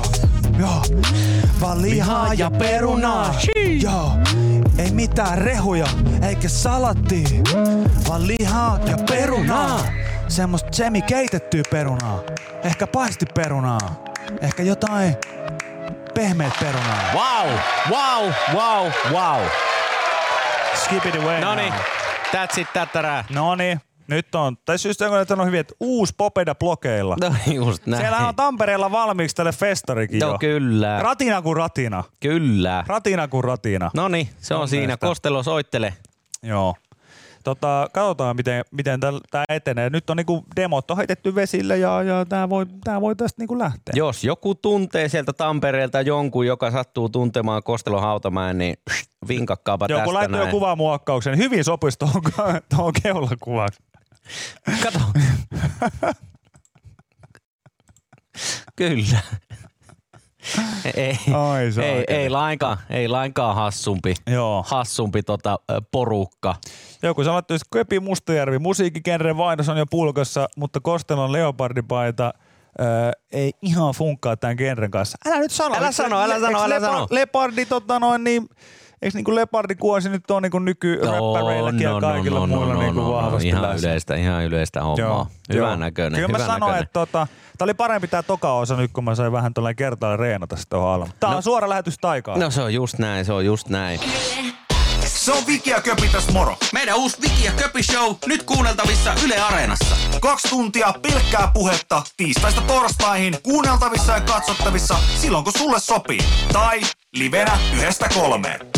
Ja. Vaan lihaa ja perunaa. Ja. Ei mitään rehuja eikä salatti. Vaan lihaa ja perunaa. Semmosta semi keitettyä perunaa. Ehkä paisti perunaa. Ehkä jotain pehmeät perunaa. Wow, wow, wow, wow. Skip it away. Noni, now. That's it, tätärää. Noni, nyt on. Tai syystä onko nyt on hyvin, että uusi popeda blokeilla. No just näin. Siellä on Tampereella valmiiksi tälle festarikin no, jo. No kyllä. Ratina kuin ratina. Kyllä. Ratina kuin ratina. Noni, se on Noni, siinä. Sitä. Costello soittele. Joo. Tota, katsotaan miten, miten tämä etenee. Nyt on niinku demot on heitetty vesille ja, ja tämä voi, tää voi tästä niinku lähteä. Jos joku tuntee sieltä Tampereelta jonkun, joka sattuu tuntemaan Kostelon Hautamäen, niin vinkakkaapa tästä näin. Joku laittaa jo kuvamuokkauksen. Hyvin sopisi tuohon keulakuvaan. Kato. Kyllä. Ei, Ai, ei, ei, lainkaan, ei lainkaan hassumpi, Joo. hassumpi tota, porukka. Joku sanoo, että Köpi Mustajärvi, musiikkigenren vaihdos on jo pulkassa, mutta Costellon leopardipaita öö, ei ihan funkkaa tämän genren kanssa. Älä nyt sano, älä sano, älä sano, älä sano. Leopardi tota noin niin... Eikö niinku leopardikuosi nyt ole niinku nyky-räppäreilläkin no, ja kaikilla no, no, muilla no, niinku no, vahvasti no, no, ihan yleistä, ihan yleistä hommaa. Hyvän näköinen. Kyllä hyvän mä sanoin, että tota, tää oli parempi tää toka osa nyt, kun mä sain vähän tuollainen kertaan reenata sitä halma. Tää no, on suora lähetys taikaa. No se on just näin, se on just näin. Se on Viki ja Köpi, tässä moro. Meidän uusi Viki ja Köpi show nyt kuunneltavissa Yle Areenassa. Kaksi tuntia pilkkää puhetta tiistaista torstaihin kuunneltavissa ja katsottavissa silloin kun sulle sopii. Tai livenä yhdestä kolmeen.